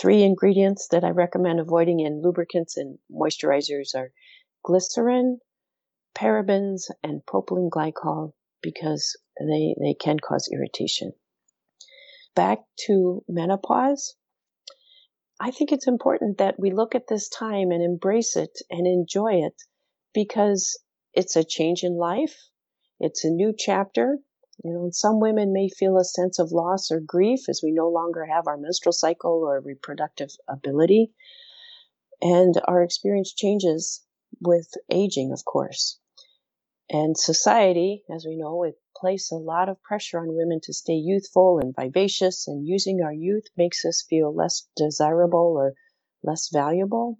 3 ingredients that I recommend avoiding in lubricants and moisturizers are glycerin, parabens, and propylene glycol, because they can cause irritation. Back to menopause. I think it's important that we look at this time and embrace it and enjoy it, because it's a change in life. It's a new chapter. You know, and some women may feel a sense of loss or grief as we no longer have our menstrual cycle or reproductive ability, and our experience changes with aging, of course. And society, as we know, it places a lot of pressure on women to stay youthful and vivacious, and using our youth makes us feel less desirable or less valuable.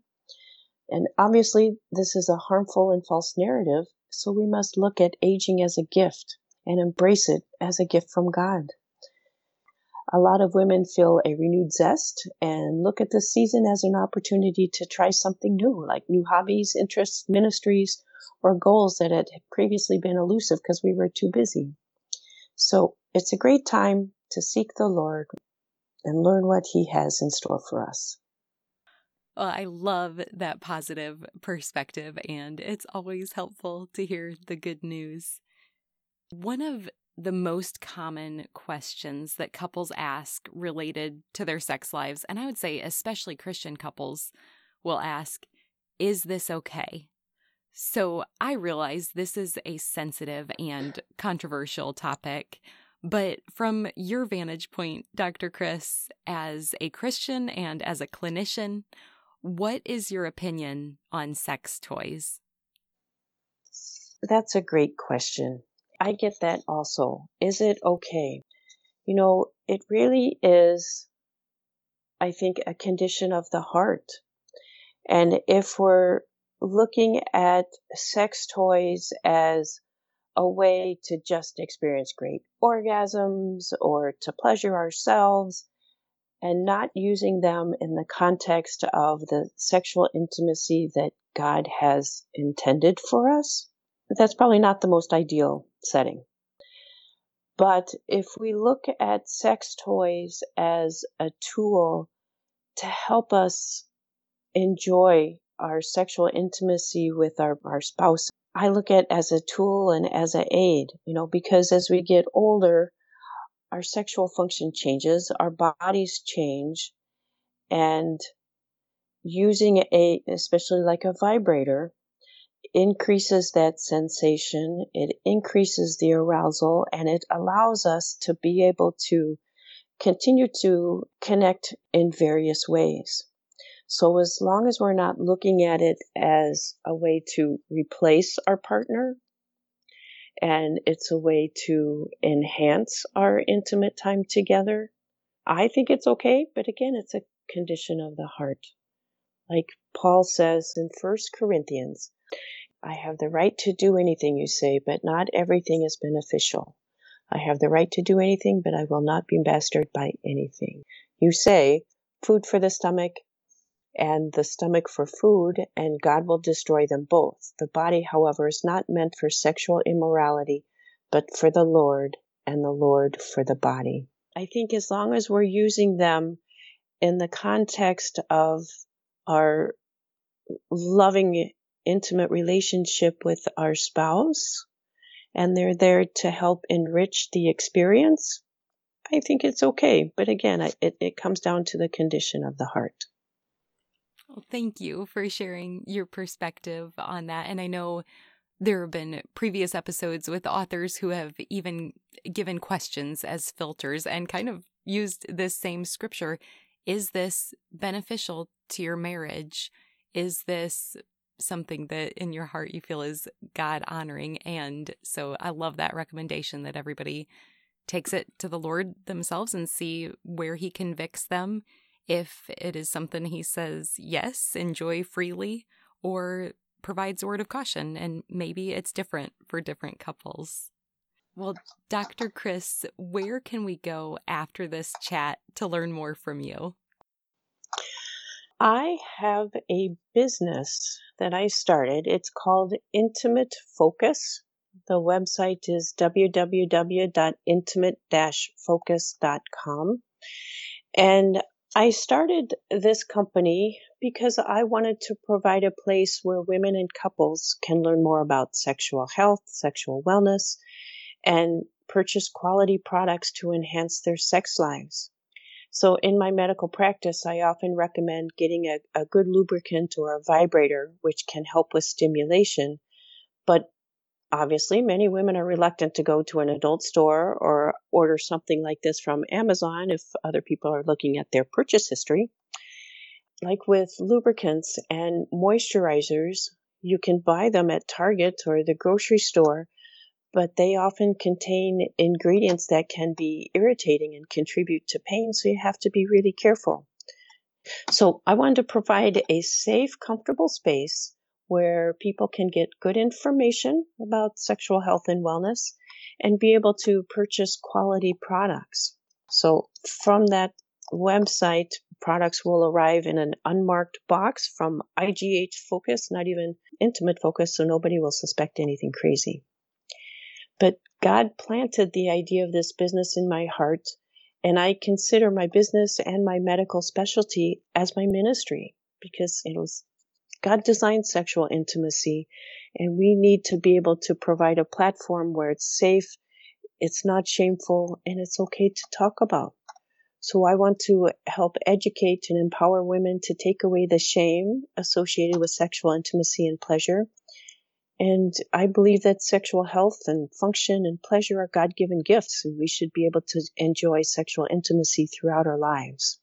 And obviously, this is a harmful and false narrative, so we must look at aging as a gift and embrace it as a gift from God. A lot of women feel a renewed zest and look at this season as an opportunity to try something new, like new hobbies, interests, ministries, or goals that had previously been elusive because we were too busy. So it's a great time to seek the Lord and learn what He has in store for us. Well, I love that positive perspective, and it's always helpful to hear the good news. One of the most common questions that couples ask related to their sex lives, and I would say especially Christian couples, will ask, is this okay? So I realize this is a sensitive and controversial topic, but from your vantage point, Dr. Kris, as a Christian and as a clinician, what is your opinion on sex toys? That's a great question. I get that also. Is it okay? You know, it really is, I think, a condition of the heart. And if we're looking at sex toys as a way to just experience great orgasms or to pleasure ourselves, and not using them in the context of the sexual intimacy that God has intended for us, that's probably not the most ideal setting. But if we look at sex toys as a tool to help us enjoy our sexual intimacy with our spouse, I look at it as a tool and as an aid, you know, because as we get older, our sexual function changes, our bodies change, and using especially like a vibrator, increases that sensation, it increases the arousal, and it allows us to be able to continue to connect in various ways. So as long as we're not looking at it as a way to replace our partner, and it's a way to enhance our intimate time together, I think it's okay. But again, it's a condition of the heart. Like Paul says in 1 Corinthians, I have the right to do anything you say, but not everything is beneficial. I have the right to do anything, but I will not be mastered by anything. You say, food for the stomach, and the stomach for food, and God will destroy them both. The body, however, is not meant for sexual immorality, but for the Lord, and the Lord for the body. I think as long as we're using them in the context of our loving, intimate relationship with our spouse, and they're there to help enrich the experience, I think it's okay. But again, it comes down to the condition of the heart. Well, thank you for sharing your perspective on that. And I know there have been previous episodes with authors who have even given questions as filters and kind of used this same scripture. Is this beneficial to your marriage? Is this something that in your heart you feel is God honoring? And so I love that recommendation that everybody takes it to the Lord themselves and see where He convicts them. If it is something He says, yes, enjoy freely, or provides a word of caution, and maybe it's different for different couples. Well, Dr. Kris, where can we go after this chat to learn more from you? I have a business that I started. It's called Intimate Focus. The website is www.intimate-focus.com. And I started this company because I wanted to provide a place where women and couples can learn more about sexual health, sexual wellness, and purchase quality products to enhance their sex lives. So in my medical practice, I often recommend getting a good lubricant or a vibrator, which can help with stimulation. But obviously, many women are reluctant to go to an adult store or order something like this from Amazon if other people are looking at their purchase history. Like with lubricants and moisturizers, you can buy them at Target or the grocery store, but they often contain ingredients that can be irritating and contribute to pain, so you have to be really careful. So I wanted to provide a safe, comfortable space where people can get good information about sexual health and wellness and be able to purchase quality products. So from that website, products will arrive in an unmarked box from IGH Focus, not even Intimate Focus, so nobody will suspect anything crazy. But God planted the idea of this business in my heart, and I consider my business and my medical specialty as my ministry because it was God designed sexual intimacy, and we need to be able to provide a platform where it's safe, it's not shameful, and it's okay to talk about. So I want to help educate and empower women to take away the shame associated with sexual intimacy and pleasure. And I believe that sexual health and function and pleasure are God-given gifts, and we should be able to enjoy sexual intimacy throughout our lives.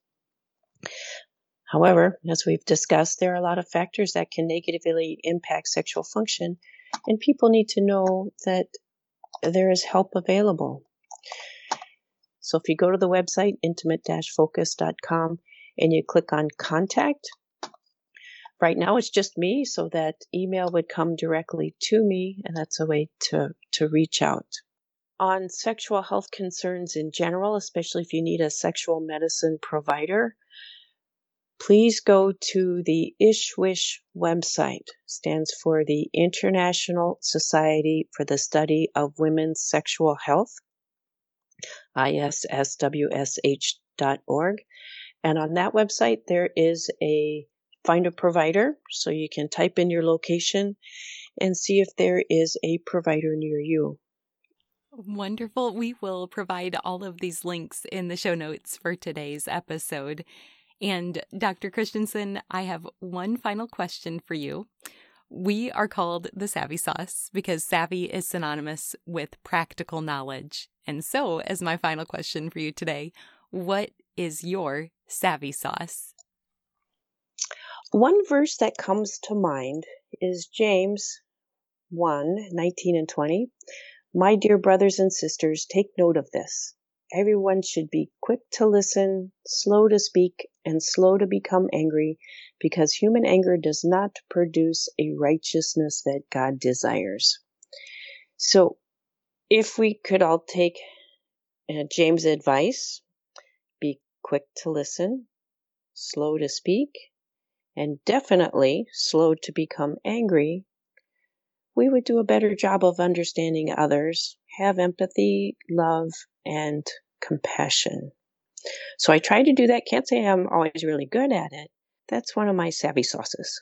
However, as we've discussed, there are a lot of factors that can negatively impact sexual function, and people need to know that there is help available. So if you go to the website, intimate-focus.com, and you click on Contact, right now it's just me, so that email would come directly to me, and that's a way to reach out. On sexual health concerns in general, especially if you need a sexual medicine provider, please go to the ISSWSH website. It stands for the International Society for the Study of Women's Sexual Health, ISSWSH.org. And on that website, there is a Find a Provider, so you can type in your location and see if there is a provider near you. Wonderful. We will provide all of these links in the show notes for today's episode. And Dr. Christiansen, I have one final question for you. We are called the Savvy Sauce because savvy is synonymous with practical knowledge. And so, as my final question for you today, what is your Savvy Sauce? One verse that comes to mind is James 1:19-20. My dear brothers and sisters, take note of this. Everyone should be quick to listen, slow to speak, and slow to become angry, because human anger does not produce a righteousness that God desires. So if we could all take James' advice, be quick to listen, slow to speak, and definitely slow to become angry, we would do a better job of understanding others, have empathy, love, and compassion. So I try to do that. Can't say I'm always really good at it. That's one of my savvy sauces.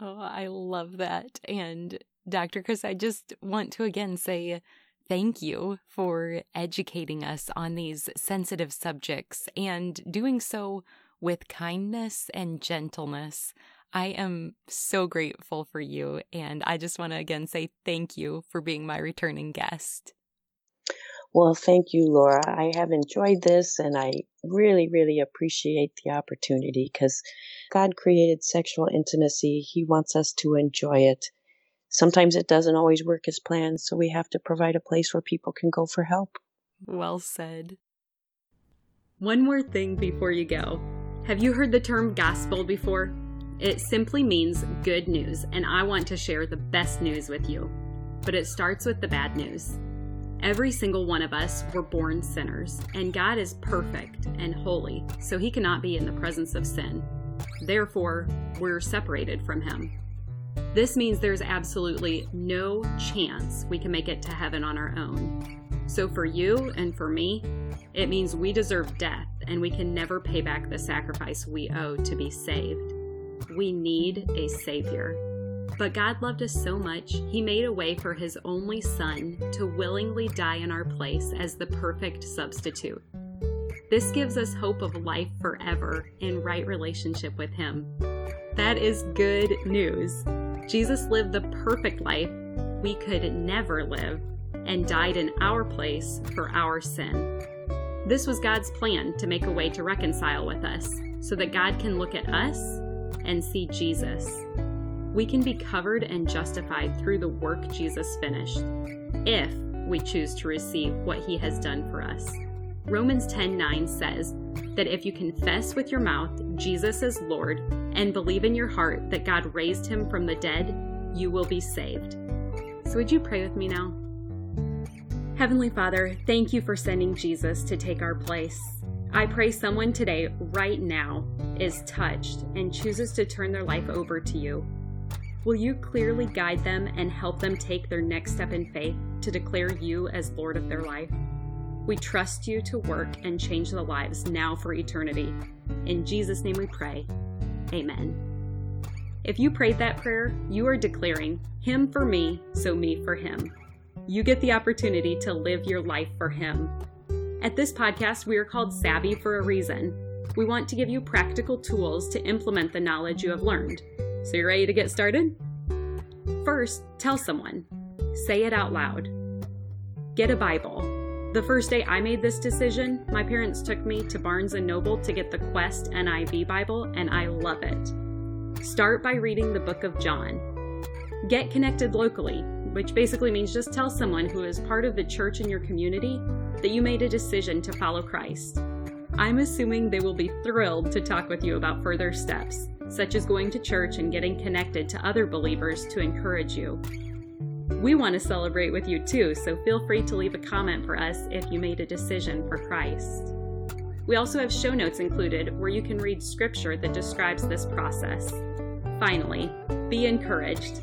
Oh, I love that. And Dr. Kris, I just want to again say thank you for educating us on these sensitive subjects and doing so with kindness and gentleness. I am so grateful for you, and I just want to again say thank you for being my returning guest. Well, thank you, Laura. I have enjoyed this, and I really, really appreciate the opportunity because God created sexual intimacy. He wants us to enjoy it. Sometimes it doesn't always work as planned, so we have to provide a place where people can go for help. Well said. One more thing before you go. Have you heard the term gospel before? It simply means good news, and I want to share the best news with you. But it starts with the bad news. Every single one of us were born sinners, and God is perfect and holy, so he cannot be in the presence of sin. Therefore, we're separated from him. This means there's absolutely no chance we can make it to heaven on our own. So for you and for me, it means we deserve death, and we can never pay back the sacrifice we owe to be saved. We need a Savior. But God loved us so much, he made a way for his only Son to willingly die in our place as the perfect substitute. This gives us hope of life forever in right relationship with him. That is good news. Jesus lived the perfect life we could never live and died in our place for our sin. This was God's plan to make a way to reconcile with us so that God can look at us and see Jesus. We can be covered and justified through the work Jesus finished, if we choose to receive what he has done for us. Romans 10:9 says that if you confess with your mouth Jesus is Lord and believe in your heart that God raised him from the dead, you will be saved. So would you pray with me now? Heavenly Father, thank you for sending Jesus to take our place. I pray someone today, right now, is touched and chooses to turn their life over to you. Will you clearly guide them and help them take their next step in faith to declare you as Lord of their life? We trust you to work and change the lives now for eternity. In Jesus' name we pray. Amen. If you prayed that prayer, you are declaring him for me, so me for him. You get the opportunity to live your life for him. At this podcast, we are called Savvy for a reason. We want to give you practical tools to implement the knowledge you have learned. So you're ready to get started? First, tell someone. Say it out loud. Get a Bible. The first day I made this decision, my parents took me to Barnes & Noble to get the Quest NIV Bible, and I love it. Start by reading the book of John. Get connected locally, which basically means just tell someone who is part of the church in your community that you made a decision to follow Christ. I'm assuming they will be thrilled to talk with you about further steps, such as going to church and getting connected to other believers to encourage you. We want to celebrate with you too, so feel free to leave a comment for us if you made a decision for Christ. We also have show notes included where you can read scripture that describes this process. Finally, be encouraged.